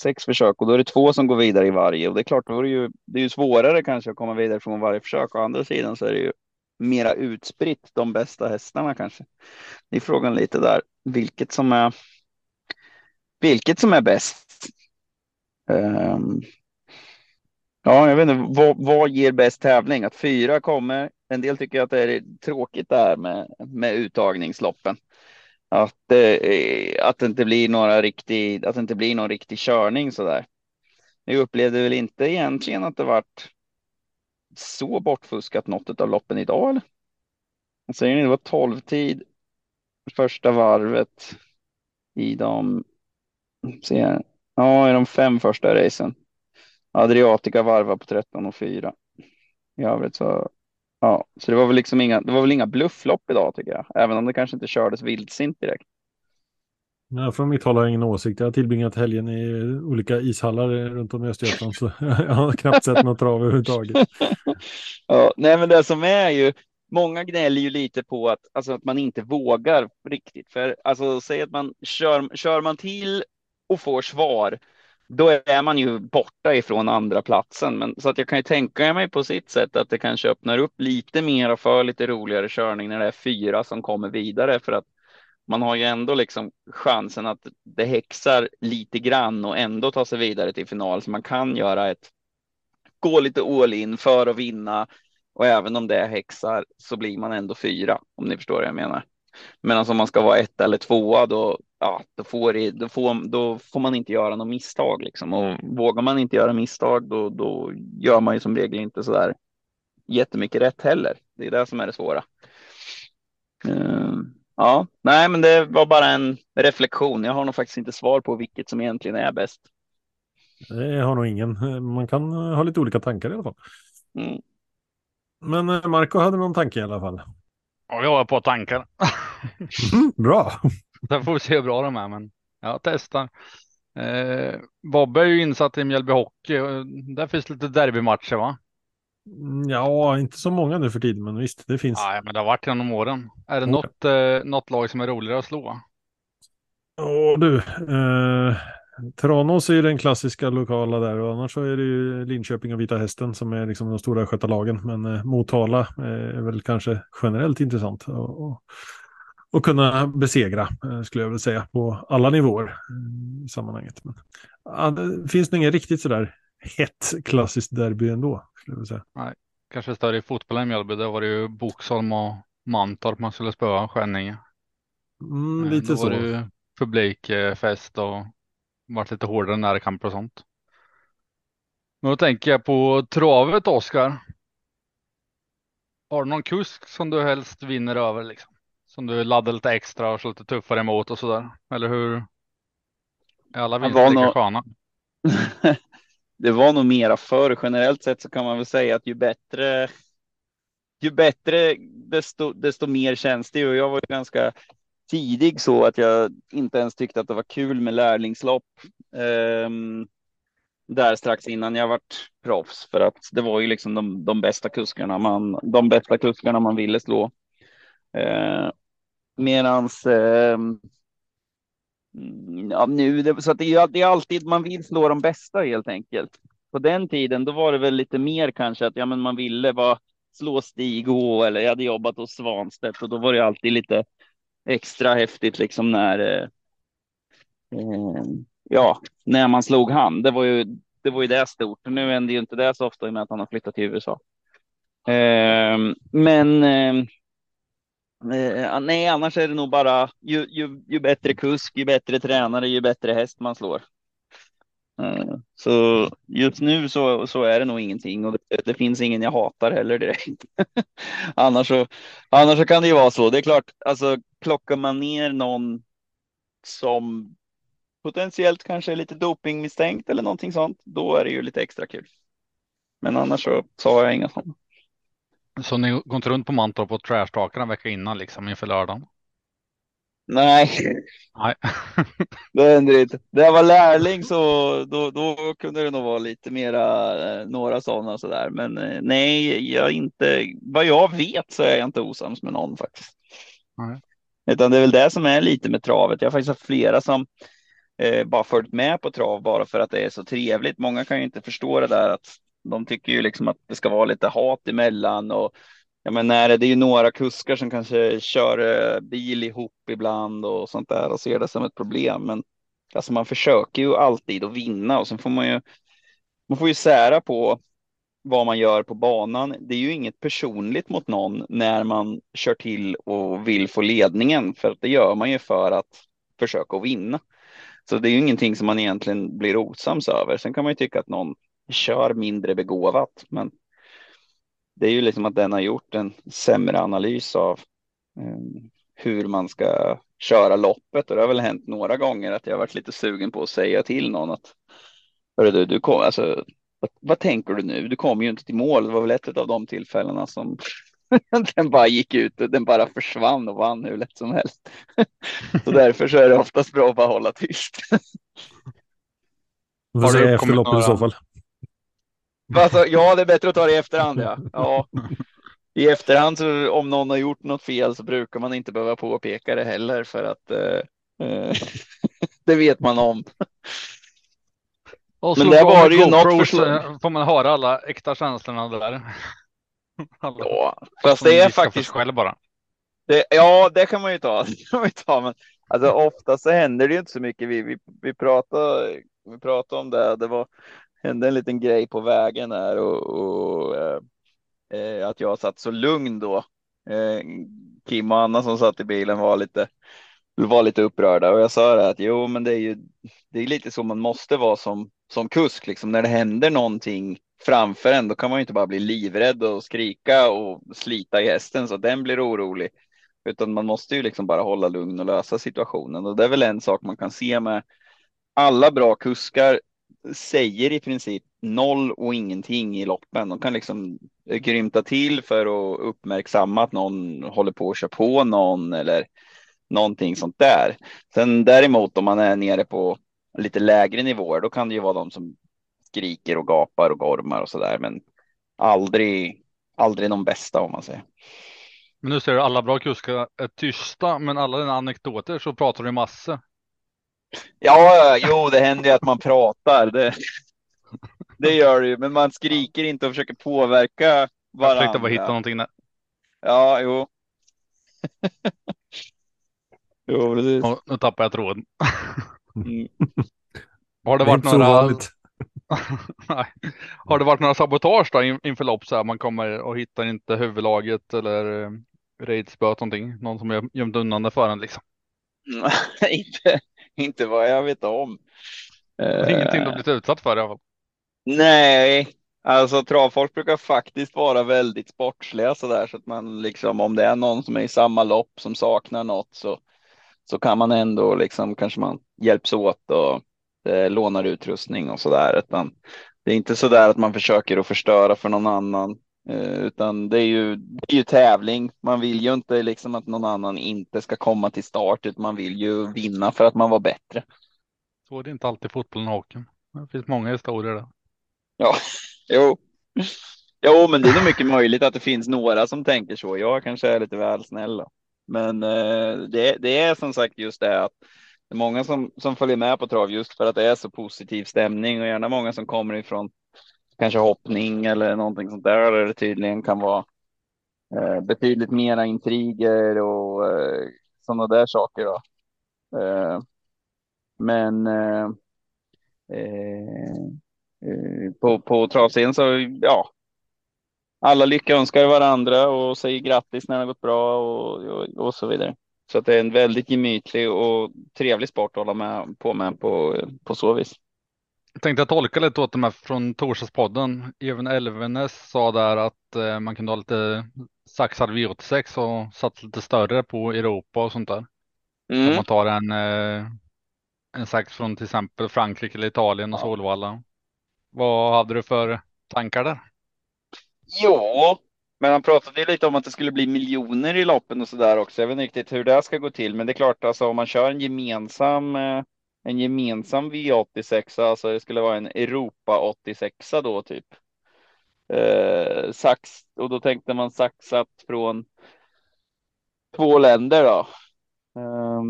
Sex försök, och då är det två som går vidare i varje. Och det är klart, då är det, ju, det är ju svårare kanske att komma vidare från varje försök. Å andra sidan så är det ju mera utspritt, de bästa hästarna kanske. Det är frågan lite där, vilket som är vilket som är bäst. Um, ja, jag vet inte, vad, vad ger bäst tävling? Att fyra kommer, en del tycker att det är tråkigt det här med, med uttagningsloppen. Att, eh, att det inte blir några riktig, att det inte blir någon riktig körning sådär. Jag upplevde väl inte egentligen att det vart så bortfuskat något av loppen idag, eller? Jag säger ni, det var tolv-tid första varvet i de ser, ja, i de fem första racen. Adriatica varvar på tretton och fyra. I övrigt så ja, så det var väl liksom inga det var väl inga blufflopp idag, tycker jag. Även om det kanske inte kördes vildsint direkt. Nej, från mitt håll har jag ingen åsikt. Jag har tillbringat helgen i olika ishallar runt om i Östergötland, så jag har knappt sett något trav överhuvudtaget. Ja, nej, men det som är ju, många gnäller ju lite på att, alltså, att man inte vågar riktigt. För alltså, säg att man kör, kör man till och får svar, då är man ju borta ifrån andra platsen. Men, så att jag kan ju tänka mig på sitt sätt att det kanske öppnar upp lite mer för lite roligare körning när det är fyra som kommer vidare, för att man har ju ändå liksom chansen att det häxar lite grann och ändå ta sig vidare till final. Så man kan göra ett, gå lite all in för att vinna. Och även om det häxar så blir man ändå fyra, om ni förstår vad jag menar. Men alltså, om man ska vara ett eller tvåa, då, ja, då, får, det, då, får, då får man inte göra något misstag. Liksom. Och mm. vågar man inte göra misstag, då, då gör man ju som regel inte så där jättemycket rätt heller. Det är det som är det svåra. Mm. Ja, nej, men det var bara en reflektion. Jag har nog faktiskt inte svar på vilket som egentligen är bäst. Jag har nog ingen. Man kan ha lite olika tankar i alla fall. Mm. Men Marco hade någon tanke i alla fall. Ja, jag har på tankar. Mm, bra. Sen får vi se hur bra de är, men jag testar. Eh, Bobbe är ju insatt i Mjällby hockey. Där finns lite derbymatcher, va? Ja, inte så många nu för tiden, men visst, det finns. Nej, men det har varit genom åren. Är det oh. något, eh, något lag som är roligare att slå? Ja, du. Eh, Tranås är ju den klassiska lokala där, och annars så är det ju Linköping och Vita Hästen som är liksom de stora skötarlagen. Men eh, Motala eh, är väl kanske generellt intressant och, och, och kunna besegra, eh, skulle jag vilja säga, på alla nivåer eh, i sammanhanget. Men, ah, det finns nog ingen riktigt sådär hett klassiskt derby ändå, skulle jag vilja säga. Nej, kanske större i fotbollen i Mjölby. Där var det ju Boxholm och Mantorp man skulle spöa Skänninge. Mm, lite då så. Då var det ju publikfest och varit lite hårdare närkamper och sånt. Men då tänker jag på travet, Oskar. Har du någon kusk som du helst vinner över liksom? Som du laddar lite extra och så lite tuffare emot och sådär? Eller hur? Alla vinner lika nog... sköna. Det var nog mera förr. Generellt sett så kan man väl säga att ju bättre ju bättre desto, desto mer känns det. Och jag var ganska tidig så att jag inte ens tyckte att det var kul med lärlingslopp. Um, där strax innan jag vart proffs. För att det var ju liksom de, de bästa kuskarna man, de bästa kuskarna man ville slå. Uh, medans... Um, Ja, nu, det, så att det, det är alltid man vill slå de bästa helt enkelt. På den tiden då var det väl lite mer kanske att ja, men man ville bara slå Stig H, eller jag hade jobbat hos Svanstedt, och då var det alltid lite extra häftigt liksom när eh, ja, när man slog han. Det var ju det, var ju det stort. Nu händer ju inte det så ofta i och med att han har flyttat till U S A. Eh, men eh, Eh, nej, annars är det nog bara ju, ju, ju bättre kusk, ju bättre tränare, ju bättre häst man slår. Eh, så just nu så, så är det nog ingenting. Och det, det finns ingen jag hatar heller direkt. annars, så, annars så kan det ju vara så. Det är klart, alltså, plockar man ner någon som potentiellt kanske är lite dopingmisstänkt eller någonting sånt, då är det ju lite extra kul. Men annars så, så har jag inga sådana. Så ni går inte runt på Mantorp och trashtalkar en vecka innan liksom inför lördagen? Nej. Nej. Det händer inte. När jag var lärling så då, då kunde det nog vara lite mera några sådana sådär. Men nej, jag inte, vad jag vet så är jag inte osams med någon faktiskt. Nej. Utan det är väl det som är lite med travet. Jag har faktiskt haft flera som eh, bara följt med på trav bara för att det är så trevligt. Många kan ju inte förstå det där att de tycker ju liksom att det ska vara lite hat emellan, och jag menar, det är ju några kuskar som kanske kör bil ihop ibland och sånt där och ser det som ett problem. Men alltså man försöker ju alltid att vinna, och sen får man ju man får ju sära på vad man gör på banan. Det är ju inget personligt mot någon när man kör till och vill få ledningen, för att det gör man ju för att försöka att vinna. Så det är ju ingenting som man egentligen blir osams över. Sen kan man ju tycka att någon kör mindre begåvat, men det är ju liksom att den har gjort en sämre analys av um, hur man ska köra loppet. Och det har väl hänt några gånger att jag har varit lite sugen på att säga till någon att hörru du, du kom, alltså, vad, vad tänker du nu? Du kom ju inte till mål. Det var väl ett av de tillfällena som den bara gick ut och den bara försvann och vann hur lätt som helst. Så därför så är det oftast bra att bara hålla tyst. Vad säger efter loppet i så fall? Alltså, ja, det är bättre att ta det i efterhand. Ja. Ja. I efterhand, så, om någon har gjort något fel så brukar man inte behöva påpeka det heller, för att eh, det vet man om. Och men där var det ju något förslag. Får man höra alla äkta känslorna där? Alla, ja, fast det är faktiskt själv bara. Det, ja, det kan man ju ta. Det kan man ju ta, men alltså, ofta så händer det ju inte så mycket. Vi, vi, vi, pratar, vi pratar om det. Det var... hände en liten grej på vägen här, och, och eh, att jag satt så lugn då. Eh, Kim och Anna som satt i bilen var lite, var lite upprörda, och jag sa det att jo, men det är ju det är lite så man måste vara som, som kusk. Liksom. När det händer någonting framför en, då kan man ju inte bara bli livrädd och skrika och slita i hästen så den blir orolig. Utan man måste ju liksom bara hålla lugn och lösa situationen. Och det är väl en sak man kan se med alla bra kuskar. Säger i princip noll och ingenting i loppen. De kan liksom grymta till för att uppmärksamma att någon håller på att köra på någon eller någonting sånt där. Sen däremot om man är nere på lite lägre nivåer, då kan det ju vara de som skriker och gapar och gormar och sådär. Men aldrig, aldrig de bästa om man säger. Men nu ser du alla bra kuskar är tysta, men alla dina anekdoter så pratar du massor. Ja, jo, det händer ju att man pratar. Det, det gör det ju, men man skriker inte och försöker påverka varandra. Jag försökte bara hitta någonting där. Ja, jo. Jo, precis. Och, nu tappar jag tråden. Mm. Har det, det varit några... Har det varit några sabotage då inför lopp så här? Man kommer och hittar inte huvudlaget eller raidsböt någonting. Någon som är gömt undan det för en liksom. inte, inte vad jag vet om. Ingenting du blivit utsatt för i alla fall. Nej, alltså travfolk brukar faktiskt vara väldigt sportsliga så där. Så att man liksom, om det är någon som är i samma lopp som saknar något så, så kan man ändå liksom, kanske man hjälps åt och lånar utrustning och sådär, utan det är inte så där att man försöker att förstöra för någon annan, utan det är ju, det är ju tävling. Man vill ju inte liksom att någon annan inte ska komma till start, utan man vill ju vinna för att man var bättre. Så är det inte alltid fotbollen och hockey. Det finns många historier där. Ja, jo. Jo, men det är nog mycket möjligt att det finns några som tänker så. Jag kanske är lite väl snäll. Men det, det är som sagt just det att det är många som, som följer med på trav just för att det är så positiv stämning, och gärna många som kommer ifrån kanske hoppning eller någonting sånt där, där det tydligen kan vara eh, betydligt mera intriger och eh, sådana där saker då. Eh, men eh, eh, på, på travscenen så ja, alla lyckönskar varandra och säger grattis när det har gått bra och, och, och så vidare. Så att det är en väldigt gemytlig och trevlig sport att hålla med, på med på, på så vis. Jag tänkte tolka lite åt de här från torsdagspodden. Evin Älvenäs sa där att eh, man kunde ha lite saxad V åttiosex och satsa lite större på Europa och sånt där. Mm. Om man tar en, eh, en sax från till exempel Frankrike eller Italien och ja. Solvalla. Vad hade du för tankar där? Jo... Men han pratade ju lite om att det skulle bli miljoner i loppen och sådär också. Jag vet inte riktigt hur det ska gå till. Men det är klart, alltså, om man kör en gemensam, en gemensam V åttiosex, alltså det skulle vara en Europa åttiosex då typ. Eh, sax, och då tänkte man saxat från två länder då. Eh,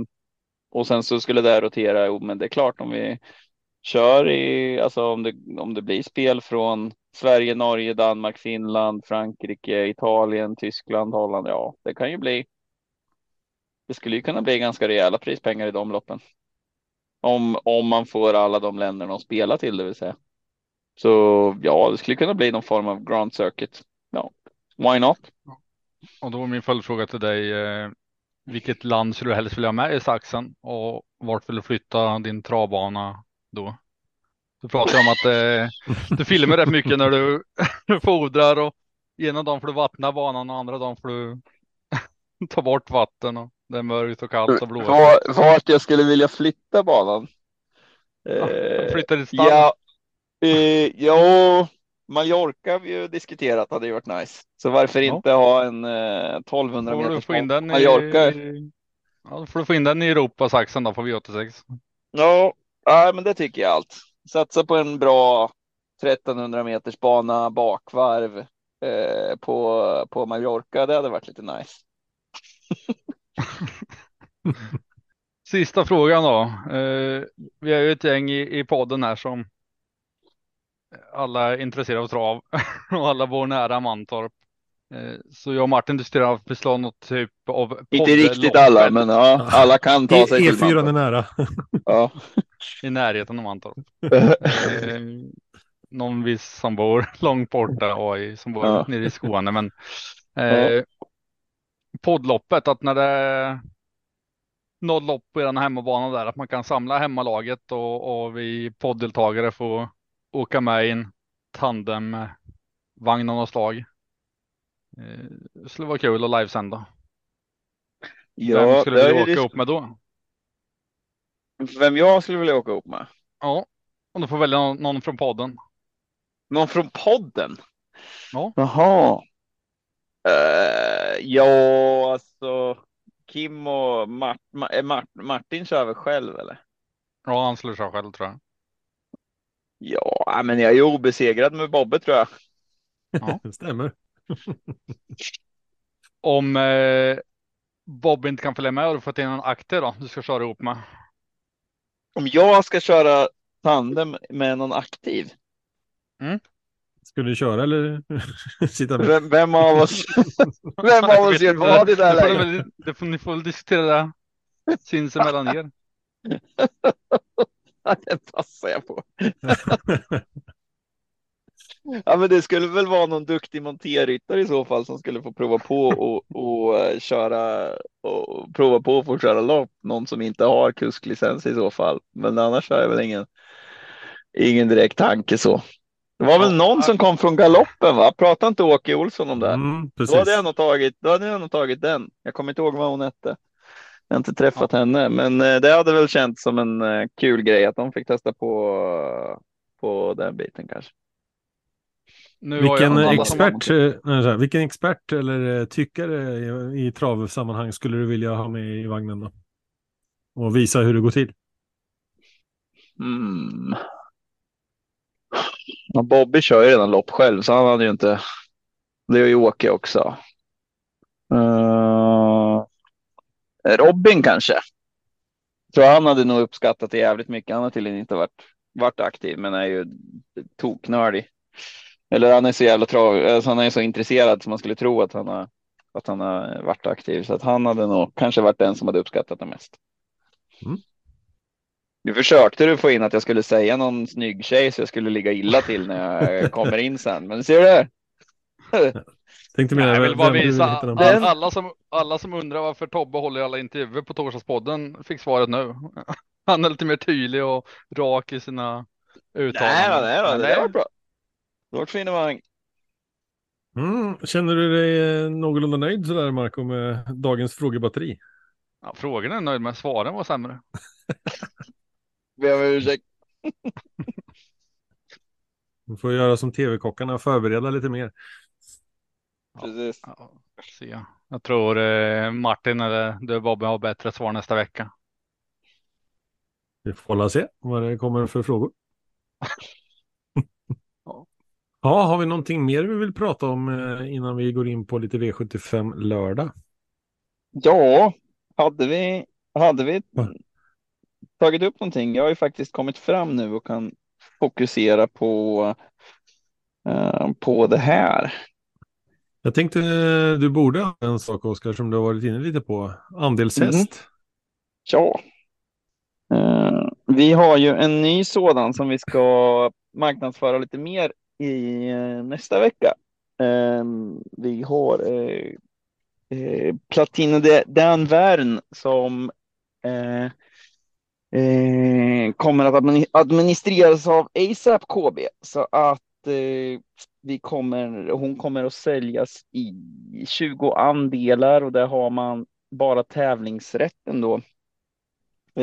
och sen så skulle det rotera. Jo, men det är klart om vi kör i, alltså om det, om det blir spel från Sverige, Norge, Danmark, Finland, Frankrike, Italien, Tyskland, Holland. Ja, det kan ju bli. Det skulle ju kunna bli ganska rejäla prispengar i de loppen. Om, om man får alla de länderna att spela till, det vill säga. Så ja, det skulle kunna bli någon form av Grand Circuit. Ja, why not? Och då var min följdfråga till dig. Vilket land skulle du helst vilja ha med i saxen? Och vart vill du flytta din travbana då? Du pratar om att eh, du filmar rätt mycket när du fodrar, och ena dagen får du vattna banan och andra dagen får du ta bort vatten och det är mörkt och kallt och blått. Var, vart jag skulle vilja flytta banan? Ja, eh, flytta ditt stall. Ja, eh, ja, Mallorca har vi ju diskuterat, hade ju varit nice. Så varför ja. inte ha en eh, tolvhundra meter du få in den Mallorca? I, ja, då får du få in den i Europa saxen då på V åttiosex. Ja, nej, men det tycker jag allt. Satsa på en bra trettonhundra meters bana, bakvarv eh, på, på Mallorca. Det hade varit lite nice. Sista frågan då. Eh, vi är ju ett gäng i, i podden här som alla är intresserade av trav. Och alla bor nära Mantorp. Eh, så jag och Martin diskuterar att beslå något typ av podd. Inte riktigt loppet. Alla, men ja, alla kan ta sig till Mantorp. E fyra är nära. Ja. I närheten av Mantorp. eh, någon viss som bor långt borta och i, som bor ja. nere i Skåne. Men eh, ja. poddloppet, att när det är något lopp på er hemmabana där, att man kan samla hemmalaget och, och vi poddeltagare får åka med i en tandemvagn av något slag. Eh, det skulle vara kul att livesända. Ja, vem skulle vi åka det... upp med då? Vem jag skulle vilja åka ihop med? Ja, om du får välja någon, någon från podden. Någon från podden? Ja. Jaha. Uh, ja, alltså Kim och Mart, Ma- Mart- Martin kör väl själv, eller? Ja, han skulle köra själv, tror jag. Ja, men jag är ju obesegrad med Bobbe, tror jag. Ja. Stämmer. Om eh, Bob inte kan följa med och du får till någon aktie då, du ska köra ihop med. Om jag ska köra tandem med någon aktiv? Mm. Skulle du köra eller sitta med? Vem, vem av oss vem av oss gör vad det där läget? Det får ni får diskutera sinsemellan er. Det passar jag på. Ja, men det skulle väl vara någon duktig monterryttare i så fall som skulle få prova på och, och köra och prova på och få köra lopp. Någon som inte har kusklicens i så fall. Men annars är det väl ingen, ingen direkt tanke så. Det var väl någon som kom från galoppen, va? Pratade inte Åke Olsson om det? Mm, då hade jag nog tagit, då hade jag nog tagit den. Jag kommer inte ihåg vad hon hette. Jag har inte träffat ja. henne. Men det hade väl känts som en kul grej att de fick testa på, på den biten kanske. Nu vilken, expert, nej, vilken expert eller tyckare i, i travsammanhang skulle du vilja ha med i vagnen då? Och visa hur det går till? Mm. Ja, Bobby kör ju redan lopp själv så han hade ju inte... Det är ju Åke också. Uh, Robin kanske. Jag tror han hade nog uppskattat det jävligt mycket. Han har till och med inte varit, varit aktiv men är ju toknördig. Eller han är så jävla trav, alltså han är så intresserad som man skulle tro att han har, att han har varit aktiv. Så att han hade nog kanske varit den som hade uppskattat det mest. Mm. Nu försökte du få in att jag skulle säga någon snygg tjej så jag skulle ligga illa till när jag kommer in sen. Men ser du det? Tänkte mig, ja, jag vill bara visa alla, alla, som, alla som undrar varför Tobbe håller alla intervjuer på Torsdagspodden fick svaret nu. Han är lite mer tydlig och rak i sina uttalanden. Nej, nej, nej, det var bra. Vårt finemang. Mm, känner du dig någorlunda nöjd så där, Marco, med dagens frågebatteri? Ja, frågorna är nöjd med, svaren var sämre. Vi har ursäkt. Du får göra som tv-kockarna, förbereda lite mer. Ja, precis. Ja, jag tror eh, Martin eller du, Bobby, har bättre svar nästa vecka. Vi får hålla se vad det kommer för frågor. Ja, har vi någonting mer vi vill prata om innan vi går in på lite V sjuttiofem lördag? Ja, hade vi, hade vi tagit upp någonting? Jag har ju faktiskt kommit fram nu och kan fokusera på, uh, på det här. Jag tänkte du borde ha en sak, Oskar, som du har varit inne lite på. Andelshäst. Mm. Ja. Uh, vi har ju en ny sådan som vi ska marknadsföra lite mer i nästa vecka. Eh, vi har eh, eh, Platine de Danvern som eh, eh, kommer att administreras av ASAP K B så att eh, vi kommer, hon kommer att säljas i tjugo andelar och där har man bara tävlingsrätten då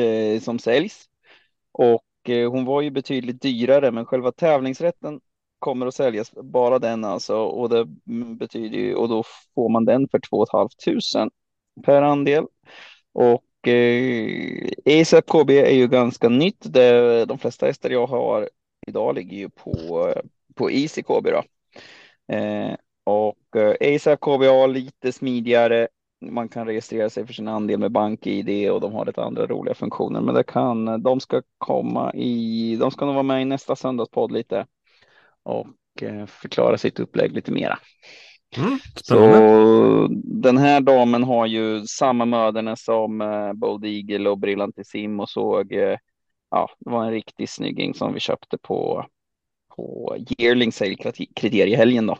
eh, som säljs och eh, hon var ju betydligt dyrare men själva tävlingsrätten kommer att säljas bara den alltså och det betyder ju, och då får man den för två tusen fem hundra per andel och eh, A S A P K B är ju ganska nytt. Det, de flesta hästar jag har idag ligger ju på, på Easy K B då eh, och eh, A S A P K B har lite smidigare, man kan registrera sig för sin andel med BankID och de har lite andra roliga funktioner men det kan, de ska komma i, de ska nog vara med i nästa söndagspodd lite och förklara sitt upplägg lite mera. Mm, så den här damen har ju samma möderna som Bold Eagle och Brillantissim och såg, ja, det var en riktigt snygging som vi köpte på, på Yearling Sale kriteriehelgen då.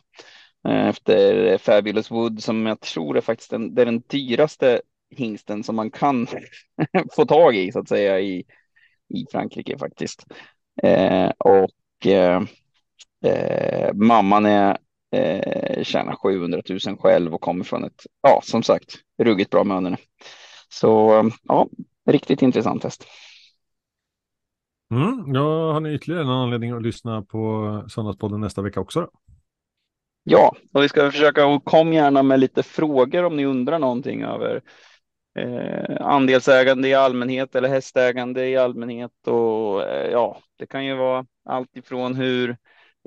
Efter Fabulous Wood som jag tror är faktiskt den, det är den dyraste hingsten som man kan få tag i så att säga i, i Frankrike faktiskt. Eh, och eh, Eh, mamman är eh, tjänar sjuhundratusen själv och kommer från ett, ja som sagt, ruggigt bra möner. Så ja, riktigt intressant test. Mm, då har ni ytterligare en anledning att lyssna på Söndagspodden nästa vecka också då. Ja, och vi ska försöka, och kom gärna med lite frågor om ni undrar någonting över eh, andelsägande i allmänhet eller hästägande i allmänhet och eh, ja, det kan ju vara allt ifrån hur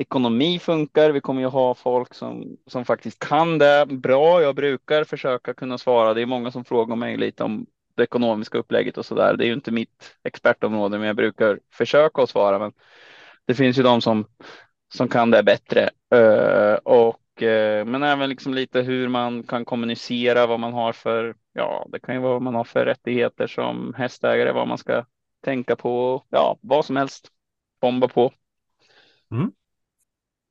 ekonomi funkar. Vi kommer ju ha folk som, som faktiskt kan det bra. Jag brukar försöka kunna svara. Det är många som frågar mig lite om det ekonomiska upplägget och sådär. Det är ju inte mitt expertområde, men jag brukar försöka att svara. Men det finns ju de som, som kan det bättre. Uh, och, uh, men även liksom lite hur man kan kommunicera, vad man har för, ja, det kan ju vara vad man har för rättigheter som hästägare, vad man ska tänka på, ja, vad som helst. Bomba på. Mm.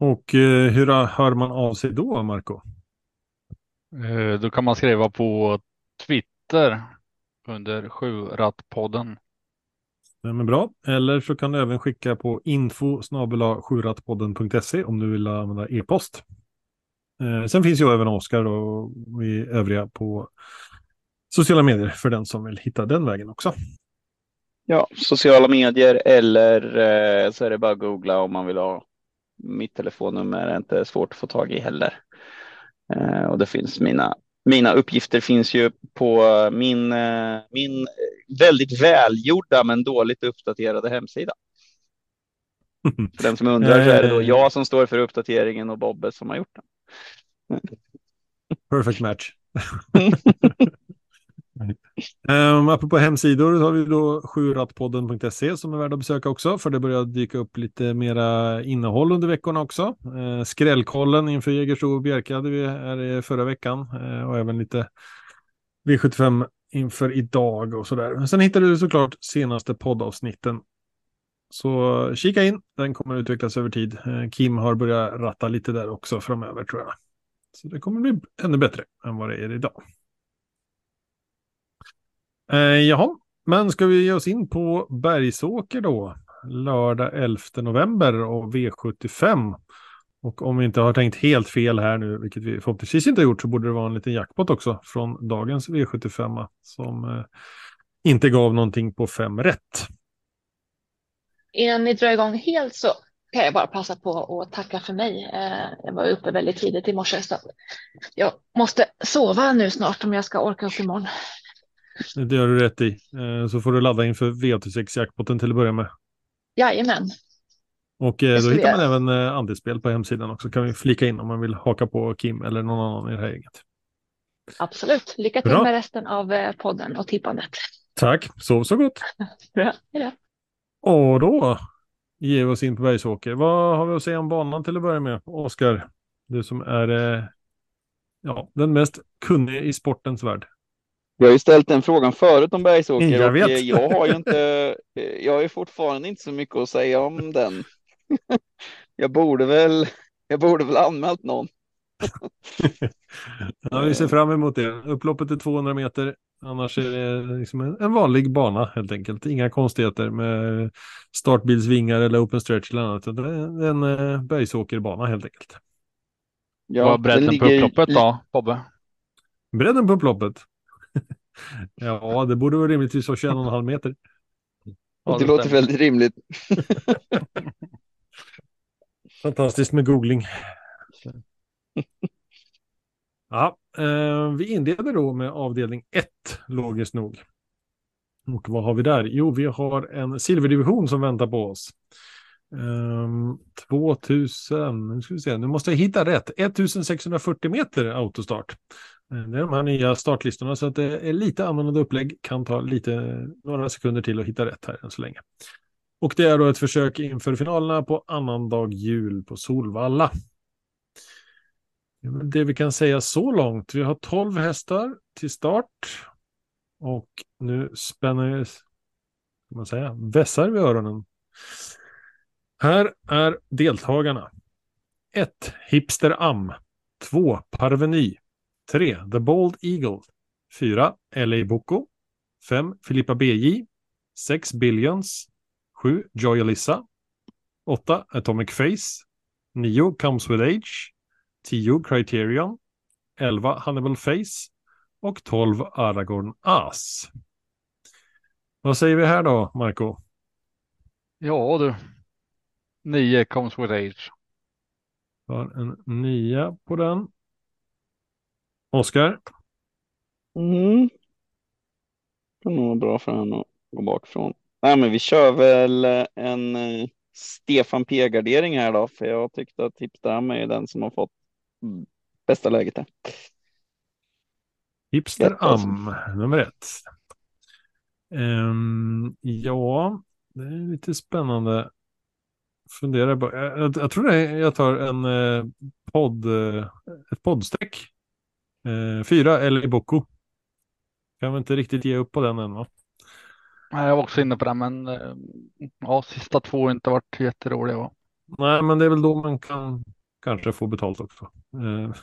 Och eh, hur hör man av sig då, Marco? Eh, då kan man skriva på Twitter under sju rattpodden. Stämmer bra. Eller så kan du även skicka på info snabel-a sju rattpodden punkt se om du vill använda e-post. Eh, sen finns ju även Oskar och vi övriga på sociala medier för den som vill hitta den vägen också. Ja, sociala medier eller eh, så är det bara att googla om man vill ha. Mitt telefonnummer är inte svårt att få tag i heller. Eh, och det finns mina, mina uppgifter finns ju på min, eh, min väldigt välgjorda men dåligt uppdaterade hemsida. För den som undrar så är det då jag som står för uppdateringen och Bobbe som har gjort den. Perfect match. Um, apropå hemsidor har vi då sju rattpodden punkt se som är värd att besöka också, för det börjar dyka upp lite mera innehåll under veckorna också. uh, Skrällkollen inför Jägersro och Bjerke hade vi här förra veckan, uh, och även lite V sjuttiofem inför idag och sådär. Sen hittar du såklart senaste poddavsnitten, så kika in, den kommer att utvecklas över tid. uh, Kim har börjat ratta lite där också framöver, tror jag, så det kommer bli ännu bättre än vad det är idag. Eh, jaha, men ska vi ge oss in på Bergsåker då, lördag elfte november och V sjuttiofem. Och om vi inte har tänkt helt fel här nu, vilket vi förhoppningsvis inte har gjort, så borde det vara en liten jackpot också från dagens V sjuttiofem som eh, inte gav någonting på fem rätt. Innan ni drar igång helt så kan jag bara passa på att tacka för mig. Eh, jag var uppe väldigt tidigt i morse, så jag måste sova nu snart om jag ska orka upp imorgon. Det gör du rätt i. Så får du ladda in för V åttiosex-jackpotten till att börja med. Jajamän. Och då hittar man även andelsspel på hemsidan också. Kan vi flika in om man vill haka på Kim eller någon annan i det här gänget. Absolut. Lycka till Bra. Med resten av podden och tippandet. Tack. Sov så gott. Bra. Hejdå. Och då ger vi oss in på Bergsåker. Vad har vi att säga om banan till att börja med? Oskar, du som är ja, den mest kunniga i sportens värld. Jag har ju ställt den frågan förut om Bergsåker. Jag vet. Och jag har ju inte, jag har ju fortfarande inte så mycket att säga om den. Jag borde väl, jag borde väl anmält någon. Ja, vi ser fram emot det. Upploppet är tvåhundra meter. Annars är det liksom en vanlig bana helt enkelt. Inga konstigheter med startbilsvingar eller open stretch eller annat. Det är en Bergsåkerbana helt enkelt. Ja, vad är bredden på upploppet i... då, Tobbe? Bredden på upploppet? Ja, det borde vara rimligtvis så tjugoen och en halv meter. Ja, det, det låter väldigt rimligt. Fantastiskt med googling. Ja, eh, vi inleder då med avdelning ett, logiskt nog. Och vad har vi där? Jo, vi har en silverdivision som väntar på oss. Eh, tvåtusen, nu ska vi se, nu måste jag hitta rätt. ettusensexhundrafyrtio meter autostart. Det är de här nya startlistorna, så att det är lite annorlunda upplägg, kan ta lite, några sekunder till att hitta rätt här än så länge. Och det är då ett försök inför finalerna på annan dag jul på Solvalla. Det vi kan säga så långt, vi har tolv hästar till start och nu spänner vi, ska man säga, vässar vi öronen. Här är deltagarna. ett. Hipster Am. två. Parveny. tre. The Bold Eagle. fyra. L A. Boko. fem. Filippa B J. sex. Billions. sju. Joy Alissa. åtta. Atomic Face. nio. Comes with Age. tio. Criterion. elva. Hannibal Face. Och tolv. Aragorn As. Vad säger vi här då, Marco? Ja, du. nio. Comes with Age. Var en nia på den. Oskar? Mm. Det är nog bra för henne att gå bakifrån. Nej, men vi kör väl en Stefan P-gardering här då, för jag tyckte att Hipster Am är den som har fått bästa läget här. Hipster Am, nummer ett. Um, ja, det är lite spännande. Funderar på. Jag, jag, jag tror det är, jag tar en eh, podd, eh, ett poddstreck. Eh, fyra eller Boko. Kan väl inte riktigt ge upp på den än, va? Jag var också inne på det, men ja, sista två har inte varit jätteroliga, va? Nej, men det är väl då man kan kanske få betalt också. Eh,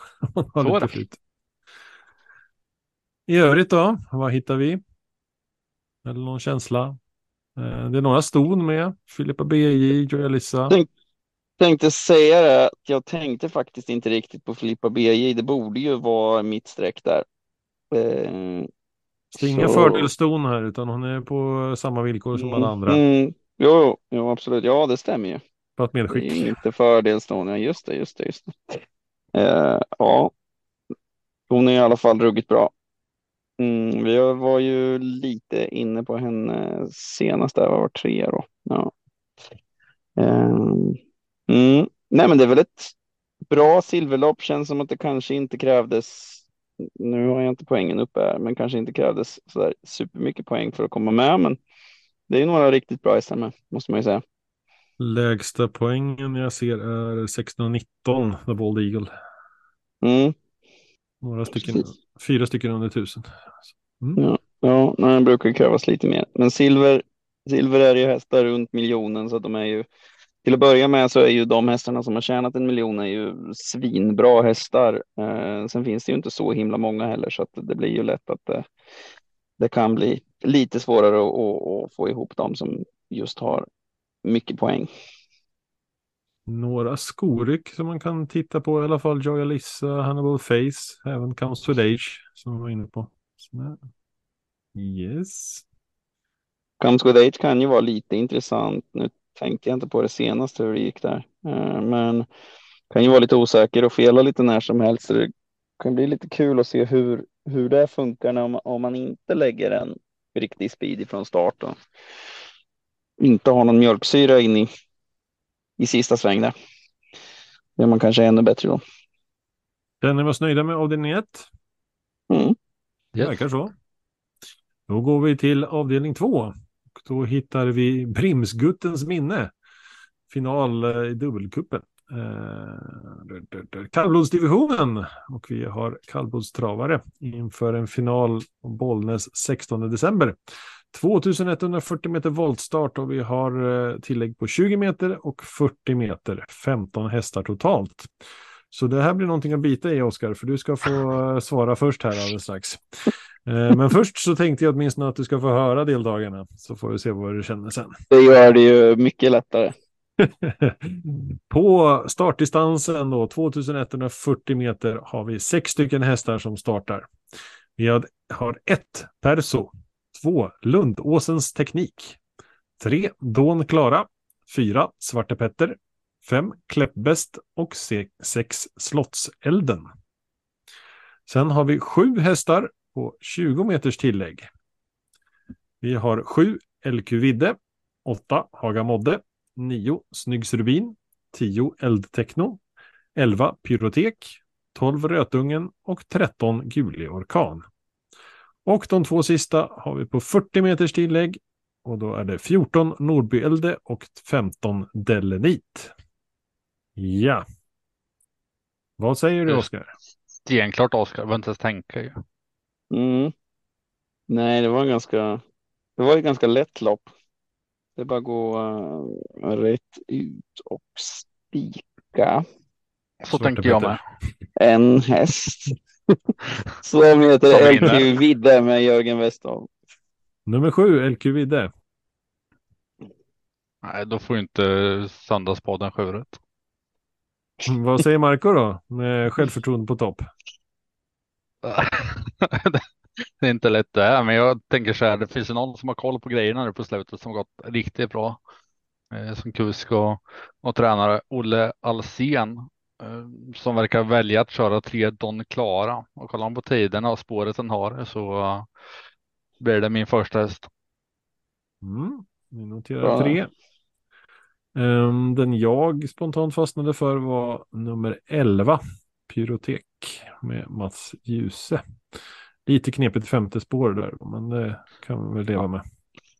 har lite flyt. I övrigt då, vad hittar vi? Eller någon känsla? Det är några ston med. Filippa B J, Joelissa. Tänk, tänkte säga det. Jag tänkte faktiskt inte riktigt på Filippa B J. Det borde ju vara mitt streck där. Eh, Inga så... fördelston här, utan hon är på samma villkor som mm, alla andra. Mm, jo, jo, absolut. Ja, det stämmer ju. På ett medskick. Det är inte fördelston. Ja, just det, just det, just det. Eh, ja. Hon är i alla fall ruggigt bra. Mm, vi var ju lite inne på henne senast där, var tre då. Ja. Mm. Nej, men det är väl ett bra silverlopp, känns som att det kanske inte krävdes, nu har jag inte poängen uppe här, men kanske inte krävdes sådär supermycket poäng för att komma med, men det är några riktigt bra hästar med, måste man ju säga. Lägsta poängen jag ser är sexton nitton, The Bold Eagle. Mm. Några stycken. Precis. Fyra stycken under tusen. Mm. Ja, ja, nej, brukar krävas lite mer. Men silver, silver är ju hästar runt miljonen, så att de är ju, till att börja med så är ju de hästarna som har tjänat en miljon är ju svinbra hästar. Eh, sen finns det ju inte så himla många heller, så att det blir ju lätt att det, det kan bli lite svårare att, att, att få ihop dem som just har mycket poäng. Några skoryck som man kan titta på i alla fall. Joy Alissa, Hannibal Face, även Comes to Age som vi var inne på. Så, yes. Comes with Age kan ju vara lite intressant. Nu tänkte jag inte på det senaste hur det gick där. Men kan ju vara lite osäker och fela lite när som helst. Så det kan bli lite kul att se hur, hur det funkar när man, om man inte lägger en riktig speed från start och inte har någon mjölksyra in i I sista sväng där. Det är man kanske ännu bättre då. Den är vi oss nöjda med avdelning ett. Mm. Det verkar så. Då går vi till avdelning två. Då hittar vi Brimsguttens minne. Final i dubbelkuppen. Eh, Kallblodsdivisionen. Och vi har kallblodstravare inför en final på Bollnäs sextonde december. tjugoett fyrtio meter voltstart och vi har tillägg på tjugo meter och fyrtio meter. femton hästar totalt. Så det här blir någonting att bita i, Oskar, för du ska få svara först här alldeles strax. Men först så tänkte jag åtminstone att du ska få höra deltagarna, så får du se vad du känner sen. Det gör det ju mycket lättare. På startdistansen då, tjugoett fyrtio meter, har vi sex stycken hästar som startar. Vi har ett perso. Två, Lundåsens teknik. Tre, Don Klara. Fyra, Svarte Petter. Fem, Kläppbäst. Och sex, Slottselden. Sen har vi sju hästar på tjugo meters tillägg. Vi har sju, L Q Vidde. Åtta, Haga Modde. Nio, Snyggs Rubin. Tio, Eldtekno. Elva, Pyrotek. Tolv, Rötungen. Och tretton, Gulig Orkan. Och de två sista har vi på fyrtio meters tillägg. Och då är det fjorton Nordbyelde och femton Delenit. Ja. Vad säger du, Oskar? Stenklart, Oskar. Jag vill inte ens tänka. Ja. Mm. Nej, det var en ganska... Det var ett ganska lätt lopp. Det är bara att gå uh, rätt ut och spika. Så tänker jag med. En häst. Som heter L Q Vidde med Jörgen Westholm. Nummer sju, L Q Vidde. Nej, då får inte Sandalspaden sjuret. Vad säger Marco då? Med självförtroende på topp. Det är inte lätt det här, men jag tänker så här. Det finns ju någon som har koll på grejerna nu på slutet som gått riktigt bra. Som kusk och, och tränare Olle Alsen. Som verkar välja att köra tre Don Klara. Och kollar han på tiderna och spåret han har, så blir det min första häst. Mm, vi noterar tre. Um, den jag spontant fastnade för var nummer elva, Pyrotek med Mats Ljuse. Lite knepigt femte spår där, men det kan vi väl leva med.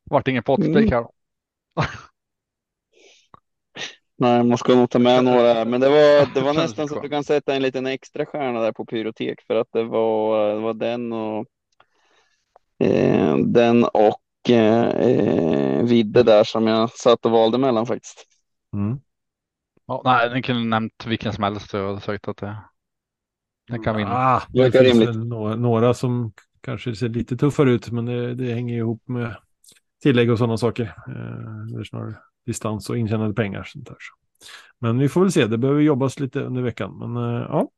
Vart ingen potspik här. Nej, man ska nog ta med några. Men det var, det var nästan så att du kan sätta en liten extra stjärna där på Pyrotek. För att det var, det var den och eh, den och eh, Vidde där som jag satt och valde mellan faktiskt. Mm. Ja, nej, ni kunde nämnt vilken som helst. Jag hade sagt att det, den kan vinna. Ah, det finns några, några som kanske ser lite tuffare ut. Men det, det hänger ihop med tillägg och sådana saker. Eh, eller snarare distans och intjänade pengar. Sånt där. Men vi får väl se. Det behöver jobbas lite under veckan. Men eh, ja.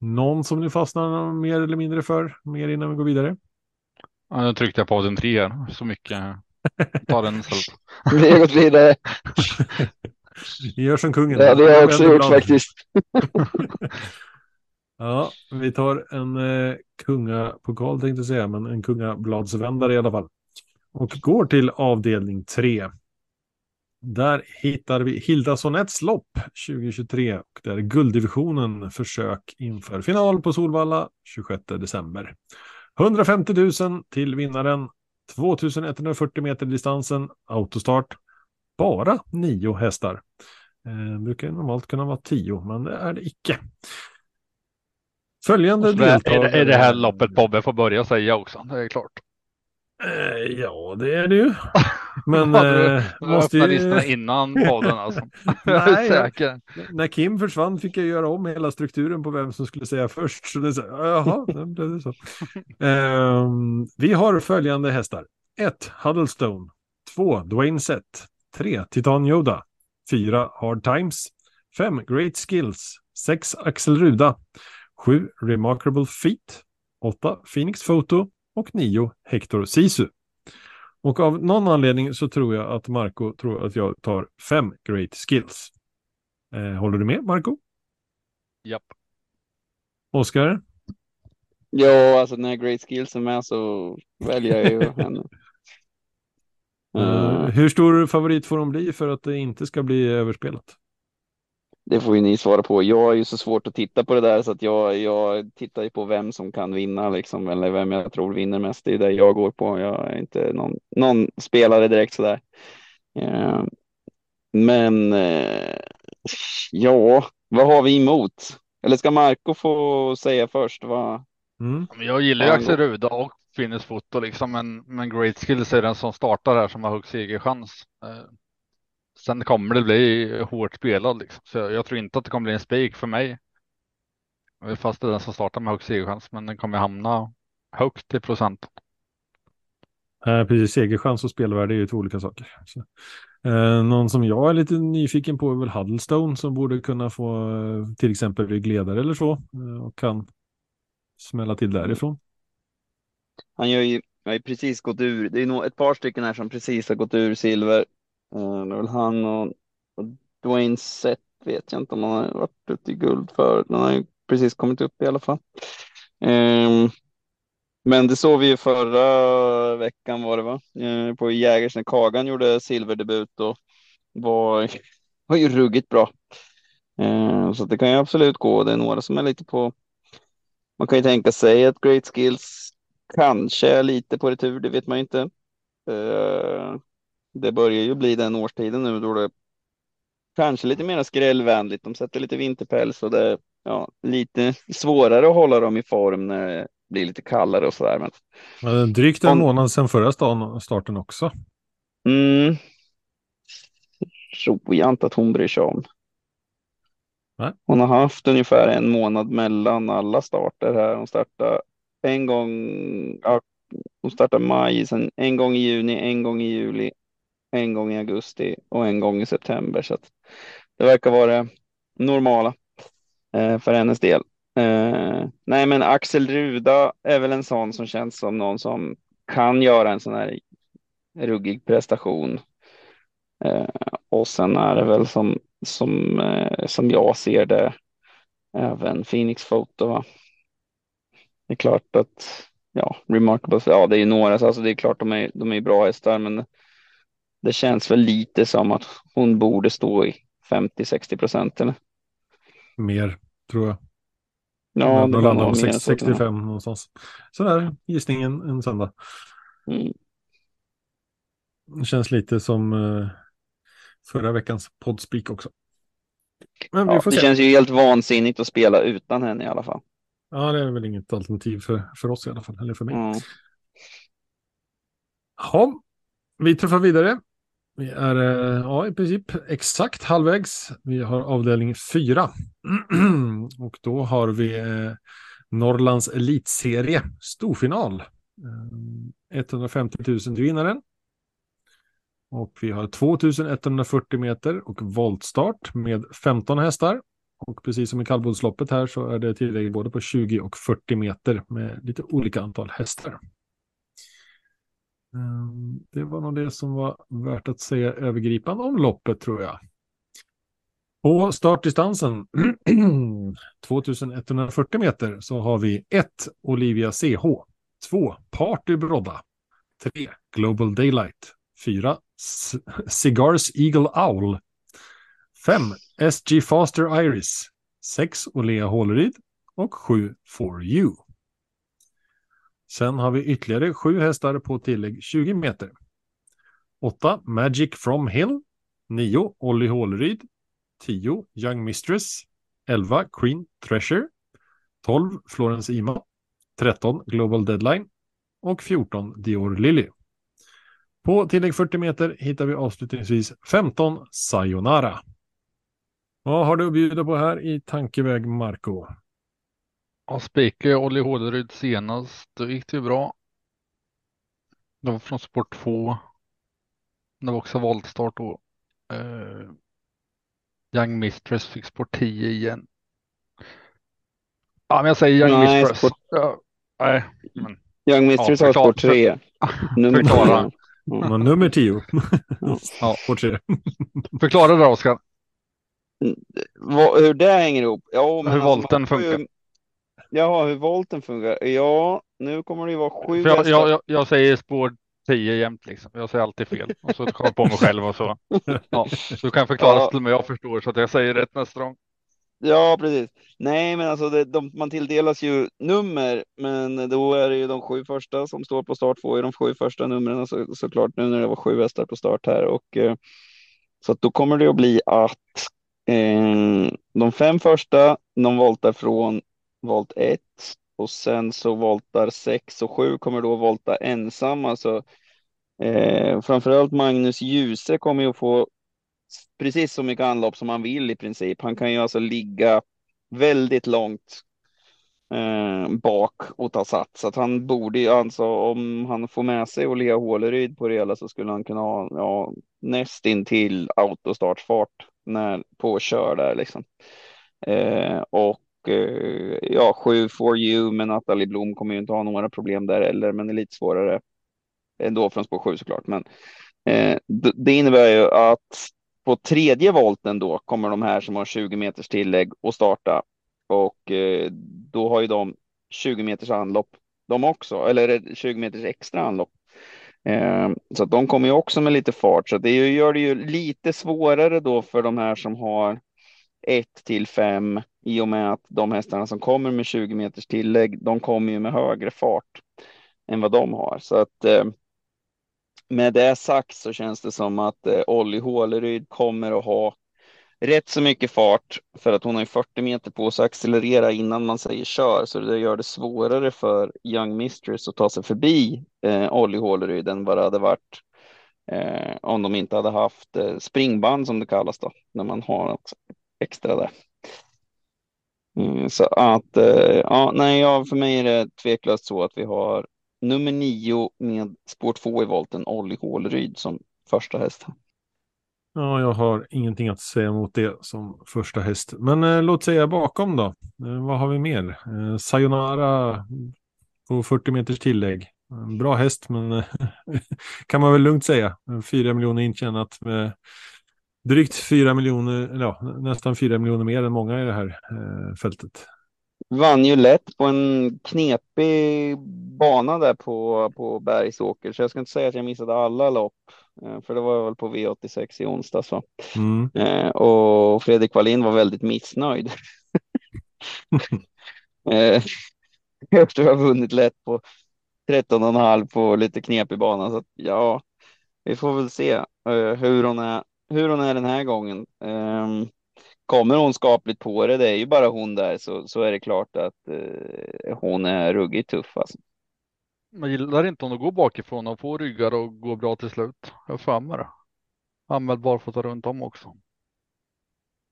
Någon som ni fastnar mer eller mindre för? Mer innan vi går vidare? Ja, nu tryckte jag på den tre så mycket. Ta den istället. Vi har gått vidare. Vi gör som kungen. Ja, det har jag också gjort bland. Faktiskt. Ja, vi tar en eh, kungapokal tänkte jag säga. Men en kungabladsvändare i alla fall. Och går till avdelning tre. Där hittar vi Hilda Sonets lopp tjugo tjugotre och där gulddivisionen försök inför final på Solvalla tjugosjätte december. hundrafemtio tusen till vinnaren, tvåtusen etthundrafyrtio meter distansen, autostart, bara nio hästar. Eh, brukar normalt kunna vara tio, men det är det icke. Följande deltagare... Är, är det här loppet Bobbe får börja säga också, det är klart. Eh, ja, det är det ju. Men ja, du, eh, du måste ju... listorna innan podden alltså. Nej, jag, när Kim försvann fick jag göra om hela strukturen på vem som skulle säga först. Så det är så, jaha, det blev det så. Eh, vi har följande hästar. ett. Huddlestone. två. Dwayne Sett. tre. Titan Yoda. fyra. Hard Times. fem. Great Skills. sex. Axel Ruda. sju. Remarkable Feet. åtta. Phoenix Photo. Och nio Hector Sisu. Och av någon anledning så tror jag att Marco tror att jag tar fem Great Skills. Eh, håller du med, Marco? Japp. Oskar? Ja, alltså den här Great Skills som är så väljer jag ju henne. Mm. Uh, hur stor favorit får de bli för att det inte ska bli överspelat? Det får ju ni svara på. Jag är ju så svårt att titta på det där så att jag, jag tittar ju på vem som kan vinna liksom, eller vem jag tror vinner mest. Det är det jag går på. Jag är inte någon, någon spelare direkt sådär. Eh, men eh, ja, vad har vi emot? Eller ska Marco få säga först? Vad? Mm. Jag gillar ju Axel Ruda och Finnes Foto liksom, men, men Great Skills är den som startar här som har högst egen chans. Eh. Sen kommer det bli hårt spelad liksom. Så jag tror inte att det kommer bli en spik för mig. Fast det är den som startar med högst segerchans. Men den kommer hamna högt i procent. Eh, precis, segerchans och spelvärde är ju två olika saker. Så, eh, någon som jag är lite nyfiken på är väl Huddlestone. Som borde kunna få eh, till exempel ryggledare eller så. Eh, och kan smälla till därifrån. Han gör ju, jag har precis gått ur. Det är nog ett par stycken här som precis har gått ur silver. Det är väl han och Dwayne Sett, vet jag inte om han har varit ute i guld för. Han har ju precis kommit upp i alla fall. Um, men det såg vi ju förra veckan var det va? Uh, på Jägersen. Kagan gjorde silverdebut och var, var ju ruggigt bra. Uh, så det kan ju absolut gå. Det är några som är lite på... Man kan ju tänka sig att Great Skills kanske är lite på retur, det vet man ju inte. Uh, Det börjar ju bli den årstiden nu då det kanske lite mer skrällvänligt. De sätter lite vinterpäls och det är ja, lite svårare att hålla dem i form när det blir lite kallare och sådär. Men... Men drygt en Om... månad sedan förra stan, starten också. Mm. Tror jag inte att hon bryr sig om. Nej. Hon har haft ungefär en månad mellan alla starter här. Hon startade en gång, ja, hon startade maj, sen en gång i juni, en gång i juli. En gång i augusti och en gång i september. Så att det verkar vara normala eh, för hennes del. Eh, nej men Axel Ruda är väl en sån som känns som någon som kan göra en sån här ruggig prestation. Eh, och sen är det väl som, som, eh, som jag ser det även Phoenix Photo va? Det är klart att ja, Remarkable, ja det är ju några så alltså, det är klart de är, de är bra hästar men det känns väl lite som att hon borde stå i femtio till sextio procent eller? Mer, tror jag. Ja, det landar om sextio till sextiofem någonstans. Sådär, gissningen en söndag. Mm. Det känns lite som förra veckans poddspeak också. Men ja, vi får det se. Känns ju helt vansinnigt att spela utan henne i alla fall. Ja, det är väl inget alternativ för, för oss i alla fall, eller för mig. Mm. Ja, vi träffar vidare. Vi är ja, i princip exakt halvvägs. Vi har avdelning fyra. Och då har vi Norrlands elitserie, storfinal. etthundrafemtio tusen till vinnaren. Och vi har tvåtusen etthundrafyrtio meter och voltstart med femton hästar. Och precis som i kallblodsloppet här så är det tillägg både på tjugo och fyrtio meter med lite olika antal hästar. Det var nog det som var värt att säga övergripande om loppet, tror jag. På startdistansen tvåtusen etthundrafyrtio meter så har vi ett Olivia C H, två Party Brodda, tre Global Daylight, fyra C- Cigars Eagle Owl, fem S G Faster Iris, sex Olea Håleryd och sju For You. Sen har vi ytterligare sju hästar på tillägg tjugo meter. åtta Magic From Hill, nio Olli Håleryd, tio Young Mistress, elva Queen Treasure, tolv Florence Ima, tretton Global Deadline och fjorton Dior Lily. På tillägg fyrtio meter hittar vi avslutningsvis femton Sayonara. Vad har du att bjuda på här i tankeväg, Marco? Ja, spikade Olli Håleryd senast. Då gick det ju bra. Det var från sport två. Det var också voltstart då. Uh, Young Mistress fick sport tio igen. Ja, men jag säger Young nej, Mistress. Sport... Ja, nej, men... Young Mistress ja, har sport tre. Nummer tolv. Mm. Nummer tio. Ja, sport tre. Förklara det, Oskar. Hur det hänger ihop? Ja, men hur alltså, volten funkar. Ja, hur volten fungerar. Ja, nu kommer det ju vara sju. Jag, jag, jag, jag säger spår tio jämt liksom. Jag säger alltid fel. Och så kommer jag på mig själv och så. Ja, så kan jag förklara ja. Till mig jag förstår så att jag säger rätt nästa gång. Ja, precis. Nej, men alltså det, de, man tilldelas ju nummer. Men då är det ju de sju första som står på start. Får ju de sju första numren så, såklart nu när det var sju hästar på start här. Och, eh, så att då kommer det att bli att eh, de fem första, de voltar från volt ett och sen så voltar sex och sju kommer då volta ensamma. Så eh, framförallt Magnus Ljuse kommer ju att få precis så mycket anlopp som han vill i princip. Han kan ju alltså ligga väldigt långt eh, bak och ta sats. Så att han borde ju alltså, om han får med sig och Lea Håleryd på det hela så skulle han kunna ha ja, nästin till autostartsfart när påkör där liksom. Eh, och ja, sju For You, men Natalie Blom kommer ju inte ha några problem där eller, men är lite svårare ändå från spår sju såklart, men eh, det innebär ju att på tredje volten då kommer de här som har tjugo meters tillägg att starta och eh, då har ju de tjugo meters anlopp de också, eller tjugo meters extra anlopp eh, så att de kommer ju också med lite fart, så det gör det ju lite svårare då för de här som har ett till fem i och med att de hästarna som kommer med tjugo meters tillägg, de kommer ju med högre fart än vad de har. Så att eh, med det sagt så känns det som att eh, Olli Håleryd kommer att ha rätt så mycket fart för att hon har ju fyrtio meter på sig att accelerera innan man säger kör, så det gör det svårare för Young Mistress att ta sig förbi eh, Olli Håleryd än vad det hade varit eh, om de inte hade haft eh, springband som det kallas då, när man har något extra där. Mm, så att, eh, ja, nej, ja, för mig är det tveklöst så att vi har nummer nio med spår två i volten, Olli Håleryd som första häst. Ja, jag har ingenting att säga mot det som första häst. Men eh, låt säga bakom då. Eh, vad har vi mer? Eh, Sayonara på fyrtio meters tillägg. En bra häst, men eh, kan man väl lugnt säga. fyra miljoner intjänat med drygt fyra miljoner, ja, nästan fyra miljoner mer än många i det här eh, fältet. Vann ju lätt på en knepig bana där på, på Bergsåker. Så jag ska inte säga att jag missade alla lopp. För det var väl på V åttiosex i onsdag så. Mm. Eh, och Fredrik Wallin var väldigt missnöjd. eh, efter att ha vunnit lätt på tretton och en halv på lite knep i banan. Så att, ja, vi får väl se eh, hur, hon är, hur hon är den här gången. Eh, kommer hon skapligt på det, det är ju bara hon där, så, så är det klart att eh, hon är ruggigt tuff alltså. Man gillar inte om att gå bakifrån och få ryggar och gå bra till slut. Jag framme det. Använd barfota runt om också.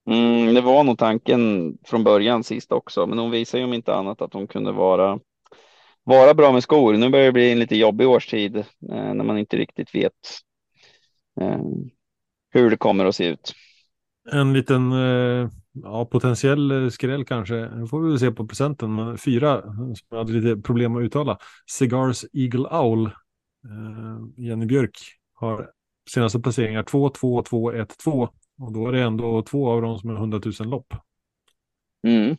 Mm, det var nog tanken från början sist också. Men hon visar ju om inte annat att hon kunde vara, vara bra med skor. Nu börjar det bli en lite jobbig årstid eh, när man inte riktigt vet eh, hur det kommer att se ut. En liten eh, ja, potentiell skräll kanske. Nu får vi väl se på presenten. Fyra som jag hade lite problem att uttala. Cigars Eagle Owl. Eh, Jenny Björk har senaste placeringar två, två, två, ett, två. Och då är det ändå två av dem som är hundratusen lopp. Mm.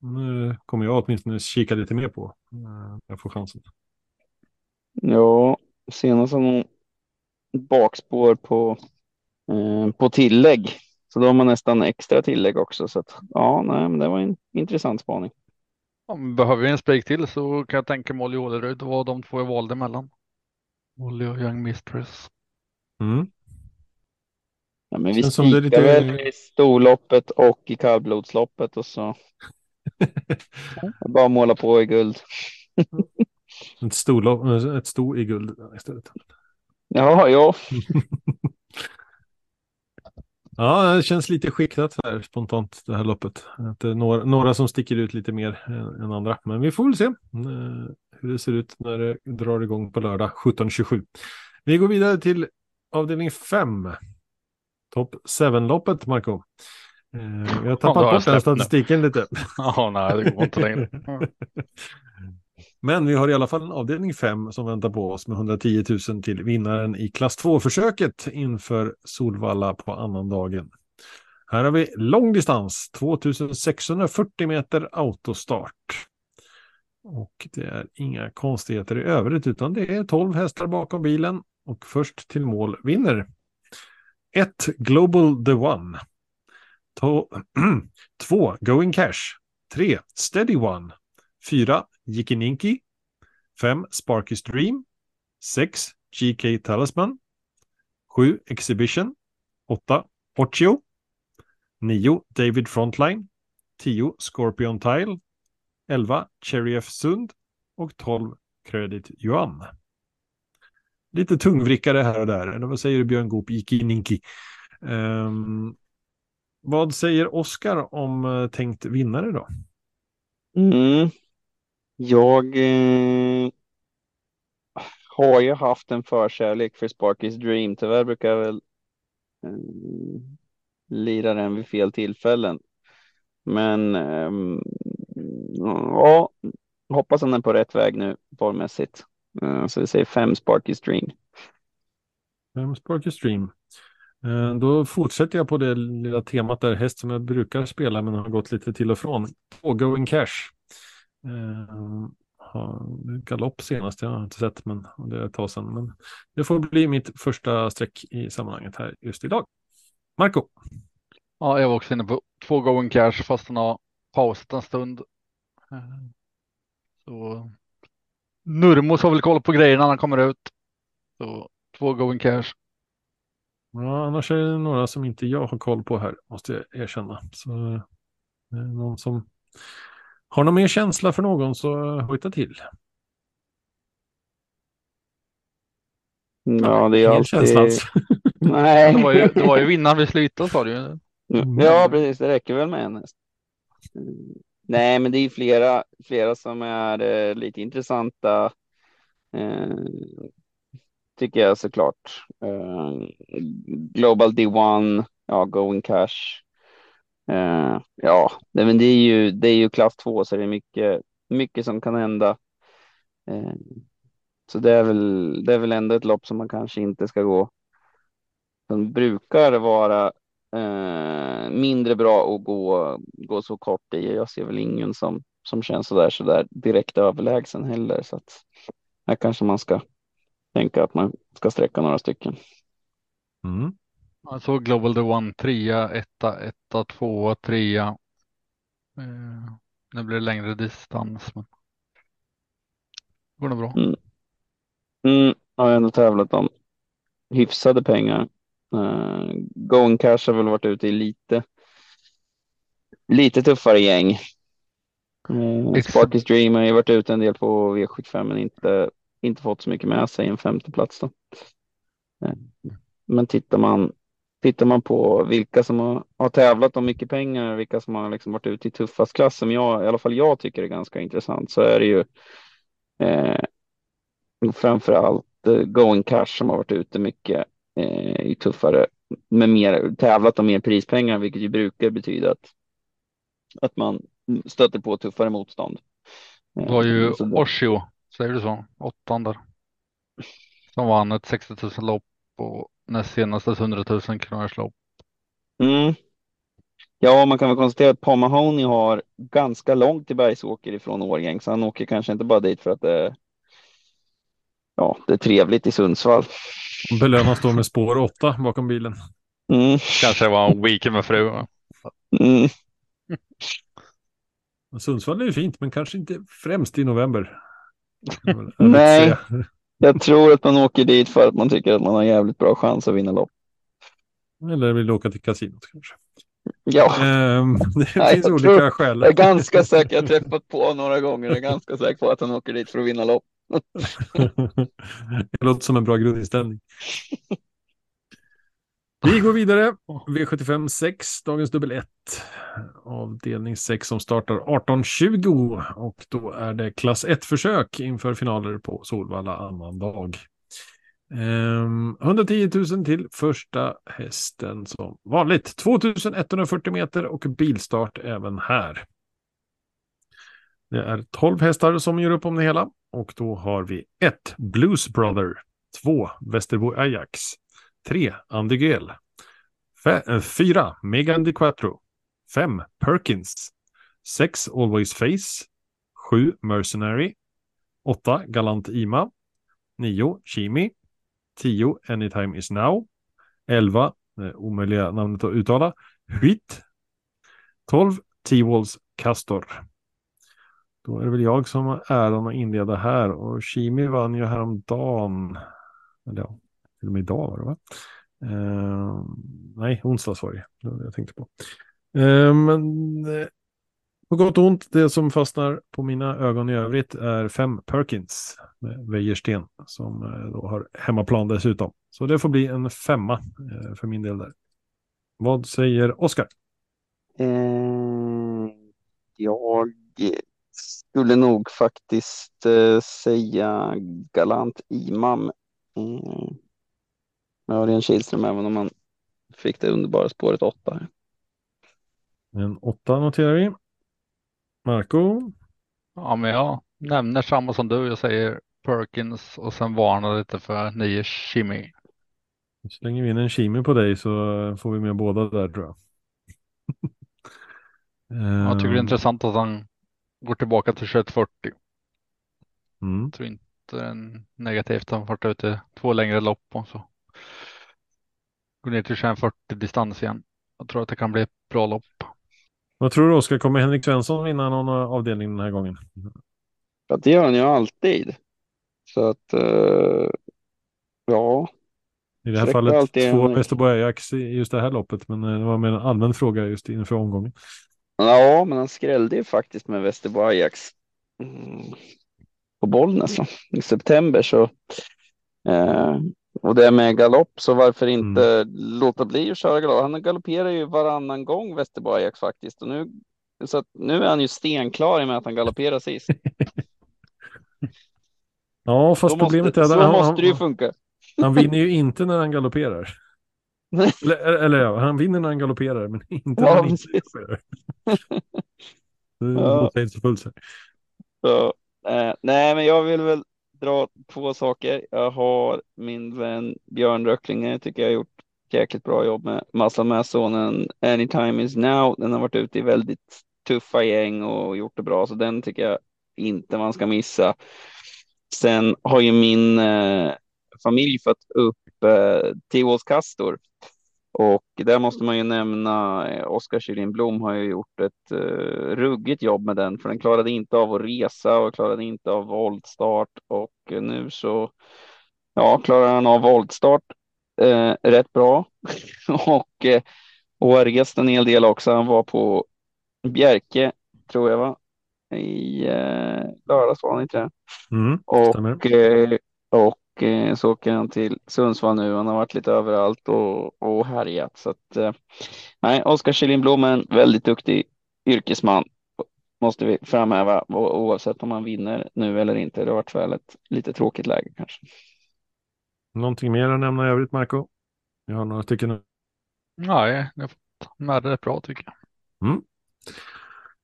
Nu kommer jag åtminstone kika lite mer på. Eh, jag får chansen. Ja, senast har hon bakspår på på tillägg, så då har man nästan extra tillägg också, så att, ja, nej, men det var en intressant spaning. Om behöver vi en spik till så kan jag tänka Molly Ålerud, det var de två jag valde mellan, Molly och Young Mistress. Mm. Ja, men vi som det lite... väl i storloppet och i kallblodsloppet och så bara måla på i guld. ett, storlopp, ett stor i guld istället. Ja, ja. Ja, det känns lite skiktat här spontant det här loppet. Att det är några, några som sticker ut lite mer än andra. Men vi får väl se hur det ser ut när det drar igång på lördag sjutton tjugosju. Vi går vidare till avdelning fem. Topp sju-loppet, Marco. Jag har tappat ja, bort den statistiken nu. Lite. Ja, nej, det går inte längre. Men vi har i alla fall en avdelning fem som väntar på oss med hundratio tusen till vinnaren i klass två-försöket inför Solvalla på annan dagen. Här har vi lång distans, tvåtusensexhundrafyrtio meter autostart. Och det är inga konstigheter i övrigt utan det är tolv hästar bakom bilen och först till mål vinner. ett Global The One. två Going Cash. tre Steady One. fyra Jikininki, fem Sparky's Dream, sex G K Talisman, sju Exhibition, åtta Occhio, nio David Frontline, tio Scorpion Tile, elva Cherry F Sund och tolv Credit Yuan. Lite tungvrickare här och där. Eller vad säger du, Björn Goop, Jikininki? Um, vad säger Oskar om tänkt vinnare då? Mm. Jag eh, har ju haft en förkärlek för Sparky's Dream. Tyvärr brukar jag väl eh, lira den vid fel tillfällen. Men eh, ja, hoppas han är på rätt väg nu formmässigt. Eh, så vi säger fem Sparky's Dream. Fem Sparky's Dream. Eh, då fortsätter jag på det lilla temat där, häst som jag brukar spela men har gått lite till och från. Två Going Cash. Uh, galopp senast, jag har inte sett, men det är ett tag sedan, men det får bli mitt första streck i sammanhanget här just idag. Marco? Ja, jag var också inne på två Going Cash fast han har pausat en stund. Så Nurmos har väl koll på grejerna när han kommer ut. Så två Going Cash. Ja, annars är det några som inte jag har koll på här, måste jag erkänna. Så det är någon som har någon mer känsla för någon så hojta till. Ja, det är alltid... Nej. Det var ju, det var ju innan vi slutade, sa du. Ja, precis. Det räcker väl med en. Nej, men det är flera, flera som är eh, lite intressanta. Eh, tycker jag såklart. Eh, Global D ett, ja, Going Cash. Uh, ja, det, men det är ju det är ju klass två, så det är mycket mycket som kan hända. Uh, så det är väl det är väl ändå ett lopp som man kanske inte ska gå. Den brukar vara uh, mindre bra att gå gå så kort i. Jag ser väl ingen som som känns så där så där direkt överlägsen heller, så att här kanske man ska tänka att man ska sträcka några stycken. Mm. Man såg Global The One trea, etta, etta, tvåa, trea. Nu blir det längre distans, men går det bra? Mm. Mm, har jag ändå tävlat om hyfsade pengar. Uh, Going Cash har väl varit ute i lite lite tuffare gäng. Uh, Sparky's Dream har ju varit ute en del på V sjuttiofem, men inte, inte fått så mycket med sig i en femte plats då. Uh, men tittar man tittar man på vilka som har, har tävlat om mycket pengar, vilka som har liksom varit ute i tuffast klass, som jag, i alla fall jag tycker är ganska intressant, så är det ju uh, framförallt uh, Going Cash som har varit ute mycket i tuffare, med mer tävlat och mer prispengar, vilket ju brukar betyda att, att man stöter på tuffare motstånd. Det var ju Oshio, säger du så, åttan där, som vann ett sextio tusen lopp och näst senaste hundra tusen kronors lopp. Mm. Ja, man kan väl konstatera att Paul Mahoney har ganska långt till Bergsåker ifrån årgäng, så han åker kanske inte bara dit för att det, ja, det är trevligt i Sundsvall. Belönas då med spår åtta bakom bilen. Mm. Kanske var en weekend med fru. Mm. Sundsvall är ju fint, men kanske inte främst i november. Nej, jag tror att man åker dit för att man tycker att man har jävligt bra chans att vinna lopp. Eller vill åka till kasinot kanske. Ja. Ehm, det finns Nej, olika tror, skäl. Jag är ganska säker, jag träffat på några gånger, jag är ganska säker på att han åker dit för att vinna lopp. Det låter som en bra grundinställning. Vi går vidare. V sjuttiofem sex, dagens dubbel ett, avdelning sex, som startar arton tjugo, och då är det klass ett försök inför finaler på Solvalla annan dag. ehm, hundratio tusen till första hästen som vanligt, tvåtusen etthundrafyrtio meter och bilstart även här. Det är tolv hästar som gör upp om det hela. Och då har vi ett Blues Brother, två Västerbo Ajax, tre Andegel, fyra Megan Di Quattro, fem Perkins, sex Always Face, sju Mercenary, åtta Galant Ima, nio Chimi, tio Anytime Is Now, elva, omöjliga namnet att uttala, Huit, tolv T-Walls Castor. Då är det väl jag som har äran att inleda här. Och Kimi vann ju häromdagen. Eller ja, till och med idag var det va? Eh, nej, onsdag var det. Det var det jag tänkte på. Eh, men eh, på gott och ont, det som fastnar på mina ögon i övrigt är fem Perkins med Wejersten, som eh, då har hemmaplan dessutom. Så det får bli en femma eh, för min del där. Vad säger Oskar? Eh, jag... skulle nog faktiskt eh, säga Galant Imam. Mm. Ja, det är en Kihlström, även om man fick det underbara spåret åtta. En åtta noterar vi. Marco? Ja, men jag nämner samma som du. Jag säger Perkins och sen varnar lite för nio Chimi. Slänger vi in en Chimi på dig så får vi med båda där, tror jag. Jag tycker det är intressant att han går tillbaka till tjugoett fyrtio. Mm. Jag tror inte det är negativt. Han fartar ut i två längre lopp och så går ner till tjugoett fyrtio distans igen. Jag tror att det kan bli ett bra lopp. Vad tror du, Oskar? Kommer Henrik Svensson vinna någon avdelning den här gången? Ja, det gör han ju alltid. Så att, uh, ja. I det här fallet två Västerborg-Ajax i just det här loppet. Men det var en allmän fråga just inför omgången. Ja, men han skrällde ju faktiskt med Västerbo Ajax på Bollnäs i september. Så, eh, och det med galopp, så varför inte mm. låta bli att köra galopp? Han galopperar ju varannan gång Västerbo Ajax faktiskt. Och nu, så att nu är han ju stenklar med att han galopperar sist. Ja, fast måste, problemet är... Så han, måste det ju funka. Han vinner ju inte när han galopperar. eller, eller ja, han vinner när han galopperar, men inte när ja, han inte galopperar. ja. Det är inte så fullt så. så eh, nej, men jag vill väl dra två saker. Jag har min vän Björn Röcklinge, tycker jag har gjort jäkligt bra jobb med Massa Mässonen. Anytime Is Now, den har varit ute i väldigt tuffa gäng och gjort det bra, så den tycker jag inte man ska missa. Sen har ju min eh, familj fött upp eh, tioårskastor. Och där måste man ju nämna eh, Oskar Kylin Blom har ju gjort ett eh, ruggigt jobb med den, för den klarade inte av att resa och klarade inte av voltstart, och eh, nu så ja, klarar han av voltstart eh, rätt bra och eh, har rest en hel del också. Han var på Bjerke, tror jag va? I eh, lördags var han inte det. Mm, och eh, och eh, så åker han till Sundsvall nu. Han har varit lite överallt och, och härjat. Så att, eh, nej, Oskar Kylin Blom är en väldigt duktig yrkesman, måste vi framhäva, oavsett om han vinner nu eller inte. Det har varit väl ett lite tråkigt läge kanske. Någonting mer att nämna i övrigt, Marco? Jag har några stycken nu. Nej, jag har det bra tycker jag. Mm.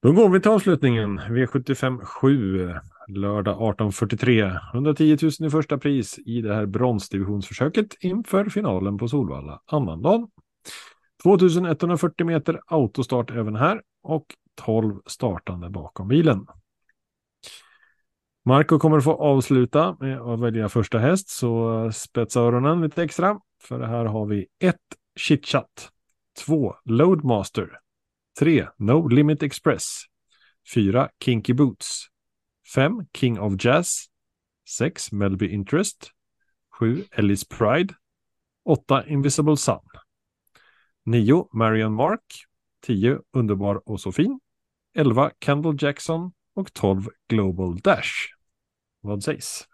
Då går vi till avslutningen. V sjuttiofem sju, lördag arton fyrtiotre. etthundratio tusen i första pris i det här bronsdivisionsförsöket inför finalen på Solvalla annandagen. tvåtusen etthundrafyrtio meter autostart även här och tolv startande bakom bilen. Marco kommer få avsluta med att välja första häst, så spetsa öronen lite extra. För det här har vi ett Chitchat, två Loadmaster, tre No Limit Express, fyra Kinky Boots, fem King of Jazz, sex Melby Interest, sju Ellis Pride, åtta Invisible Sun, nio Marion Mark, tio Underbar och Sofin, elva Kendall Jackson och tolv Global Dash. Vad sägs?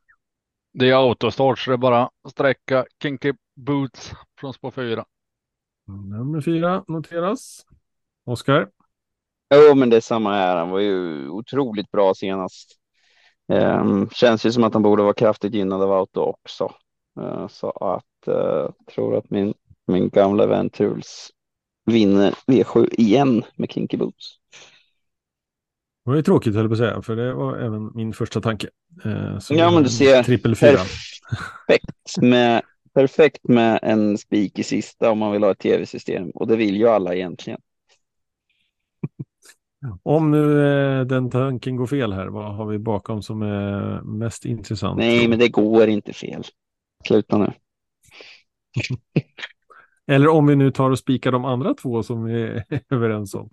Det är autostart, så det är bara sträcka Kinky Boots från spår fyra. Nummer fyra noteras. Oskar? Jo, men det är samma här. Han var ju otroligt bra senast. Ehm, känns ju som att han borde vara kraftigt gynnad av auto också. Ehm, så att eh, tror att min, min gamla vän Truls vinner V sju igen med Kinky Boots. Det var ju tråkigt, höll jag på att säga, för det var även min första tanke. Eh, ja, men du ser, perfekt med, perfekt med en spik i sista om man vill ha ett tv-system. Och det vill ju alla egentligen. Om nu eh, den tanken går fel här, vad har vi bakom som är mest intressant? Nej, men det går inte fel. Sluta nu. Eller om vi nu tar och spikar de andra två som vi är överens om.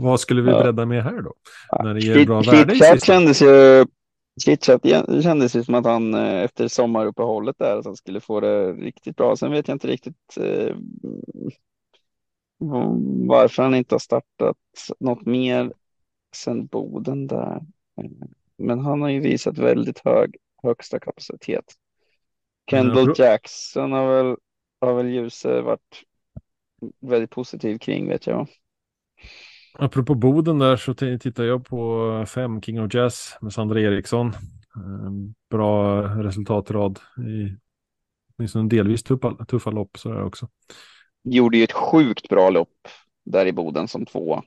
Vad skulle vi bredda med här då? Ja. När det ger bra värde i sista. Kändes ju, Chitchat kändes ju som att han efter sommaruppehållet där så skulle få det riktigt bra. Sen vet jag inte riktigt eh, varför han inte har startat något mer sen Boden där. Men han har ju visat väldigt hög högsta kapacitet. Kendall Jackson har väl har väl ljuset varit väldigt positiv kring, vet jag. Apropå Boden där så t- tittar jag på fem King of Jazz med Sandra Eriksson. Bra resultatrad i åtminstone delvis tuffa, tuffa lopp så där också. Gjorde ju ett sjukt bra lopp där i Boden som två.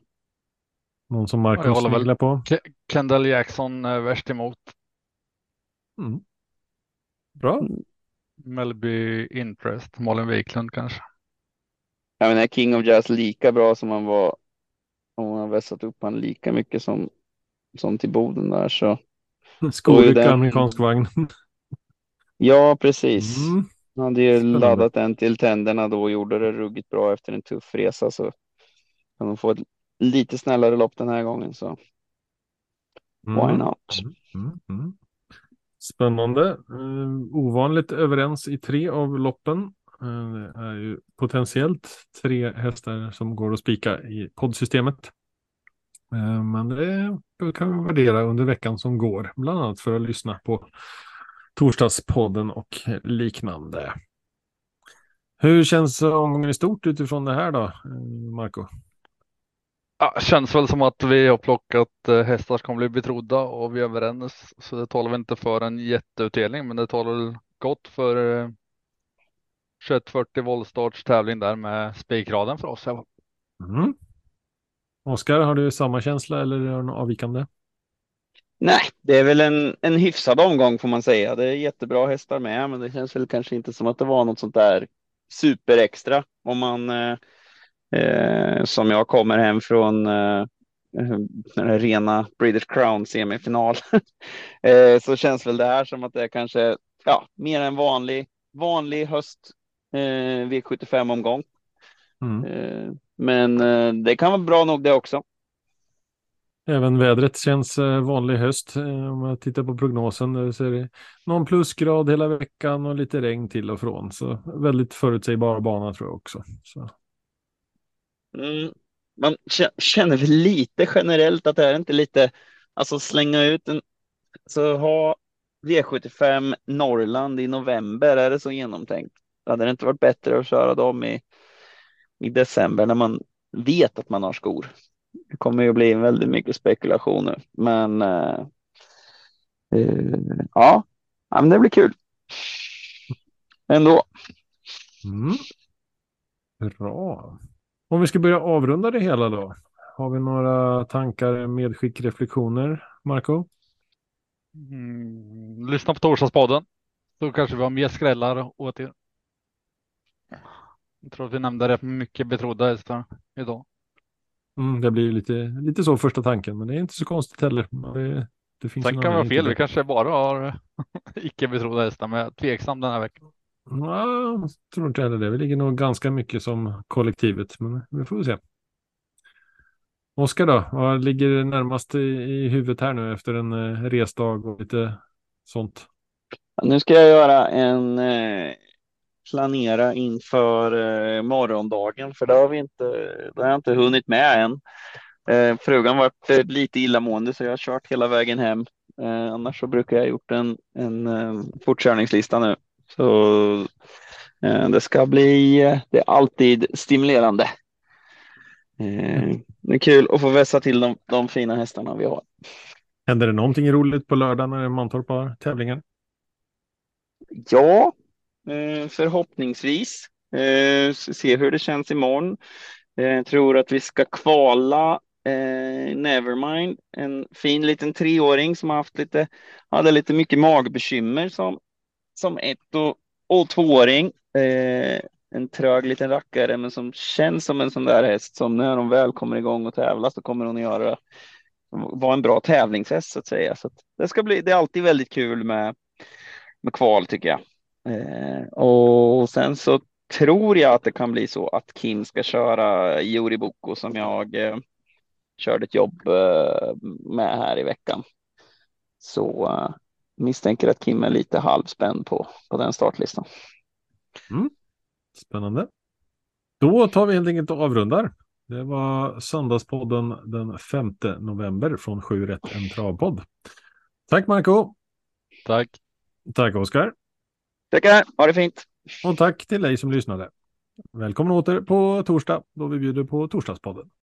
Någon som Marcus håller på? K- Kendall Jackson är värst emot. Mm. Bra. Melby Interest, Malin Wiklund kanske. Jag menar, King of Jazz lika bra som han var, om han har vässat upp han lika mycket som, som till Boden där så. Skolig den... amerikansk vagn. Ja, precis. Mm. Han hade ju spännande laddat den till tänderna då och gjorde det ruggigt bra efter en tuff resa, så kan de få ett lite snällare lopp den här gången, så mm. why not? Mm. Mm. Spännande. Eh, ovanligt överens i tre av loppen. Eh, det är ju potentiellt tre hästar som går att spika i poddsystemet. Eh, men det kan vi värdera under veckan som går. Bland annat för att lyssna på torsdagspodden och liknande. Hur känns omgången i stort utifrån det här då, Marco? Ja, känns väl som att vi har plockat hästar som blir betrodda och vi är överens, så det talar väl inte för en jätteutdelning, men det talar gott för tjugoett fyrtio voltstarts tävling där med spikraden för oss. Mm. Oskar, har du samma känsla eller är det något avvikande? Nej, det är väl en, en hyfsad omgång får man säga. Det är jättebra hästar med, men det känns väl kanske inte som att det var något sånt där superextra om man... Eh, Eh, som jag kommer hem från eh, den rena Breeders Crown semifinal eh, så känns väl det här som att det är kanske ja, mer än vanlig, vanlig höst eh, V sjuttiofem-omgång. Mm. Eh, men eh, det kan vara bra nog det också. Även vädret känns eh, vanlig höst. Eh, om jag tittar på prognosen så är det någon plusgrad hela veckan och lite regn till och från. Så väldigt förutsägbar bana tror jag också. Så. Mm. Man känner väl lite generellt att det är inte lite, alltså slänga ut en, så ha V sjuttiofem Norrland i november, är det så genomtänkt? Hade det inte varit bättre att köra dem i, i december när man vet att man har skor? Det kommer ju bli väldigt mycket spekulationer, men eh, eh, ja, ja men det blir kul ändå. Mm. Bra. Om vi ska börja avrunda det hela då. Har vi några tankar, medskick, reflektioner, Marco? Mm, lyssna på torsdagspodden. Då kanske vi har mer skrällar åt er. Jag tror att vi nämnde det mycket betrodda hästar idag. Mm, det blir lite, lite så första tanken, men det är inte så konstigt heller. Det, det finns Sen kan vara fel, vi kanske bara har icke betrodda hästar, men jag är tveksam den här veckan. Ja, jag tror inte heller det. Vi ligger nog ganska mycket som kollektivet, men vi får se. Oskar då? Vad ligger närmast i, i huvudet här nu efter en eh, resdag och lite sånt? Nu ska jag göra en eh, planera inför eh, morgondagen, för det har vi inte, det har jag inte hunnit med än. Eh, frugan har varit lite illamående så jag har kört hela vägen hem. Eh, annars så brukar jag gjort en, en eh, fortkörningslista nu. Så eh, det ska bli, det är alltid stimulerande. Eh, det är kul att få vässa till de, de fina hästarna vi har. Händer det någonting roligt på lördag när Mantorp har tävlingar? Ja, eh, förhoppningsvis. Eh, se hur det känns imorgon. Jag eh, tror att vi ska kvala eh, Nevermind. En fin liten treåring som har haft lite, hade lite mycket magbekymmer som Som ett och, och tvååring. Eh, en trög liten rackare, men som känns som en sån där häst som när de väl kommer igång och tävlar så kommer hon att göra, vara en bra tävlingshäst så att säga. Så att det ska bli, det är alltid väldigt kul med, med kval tycker jag. Eh, och sen så tror jag att det kan bli så att Kim ska köra Juri Boko som jag eh, körde ett jobb eh, med här i veckan. Så... Eh, misstänker att Kim är lite halvspänd på, på den startlistan. Mm. Spännande. Då tar vi helt enkelt och avrundar. Det var söndagspodden den femte november från sju rätt en travpodd. Tack Marco. Tack. Tack Oskar. Tackar, ha det fint. Och tack till dig som lyssnade. Välkommen åter på torsdag då vi bjuder på torsdagspodden.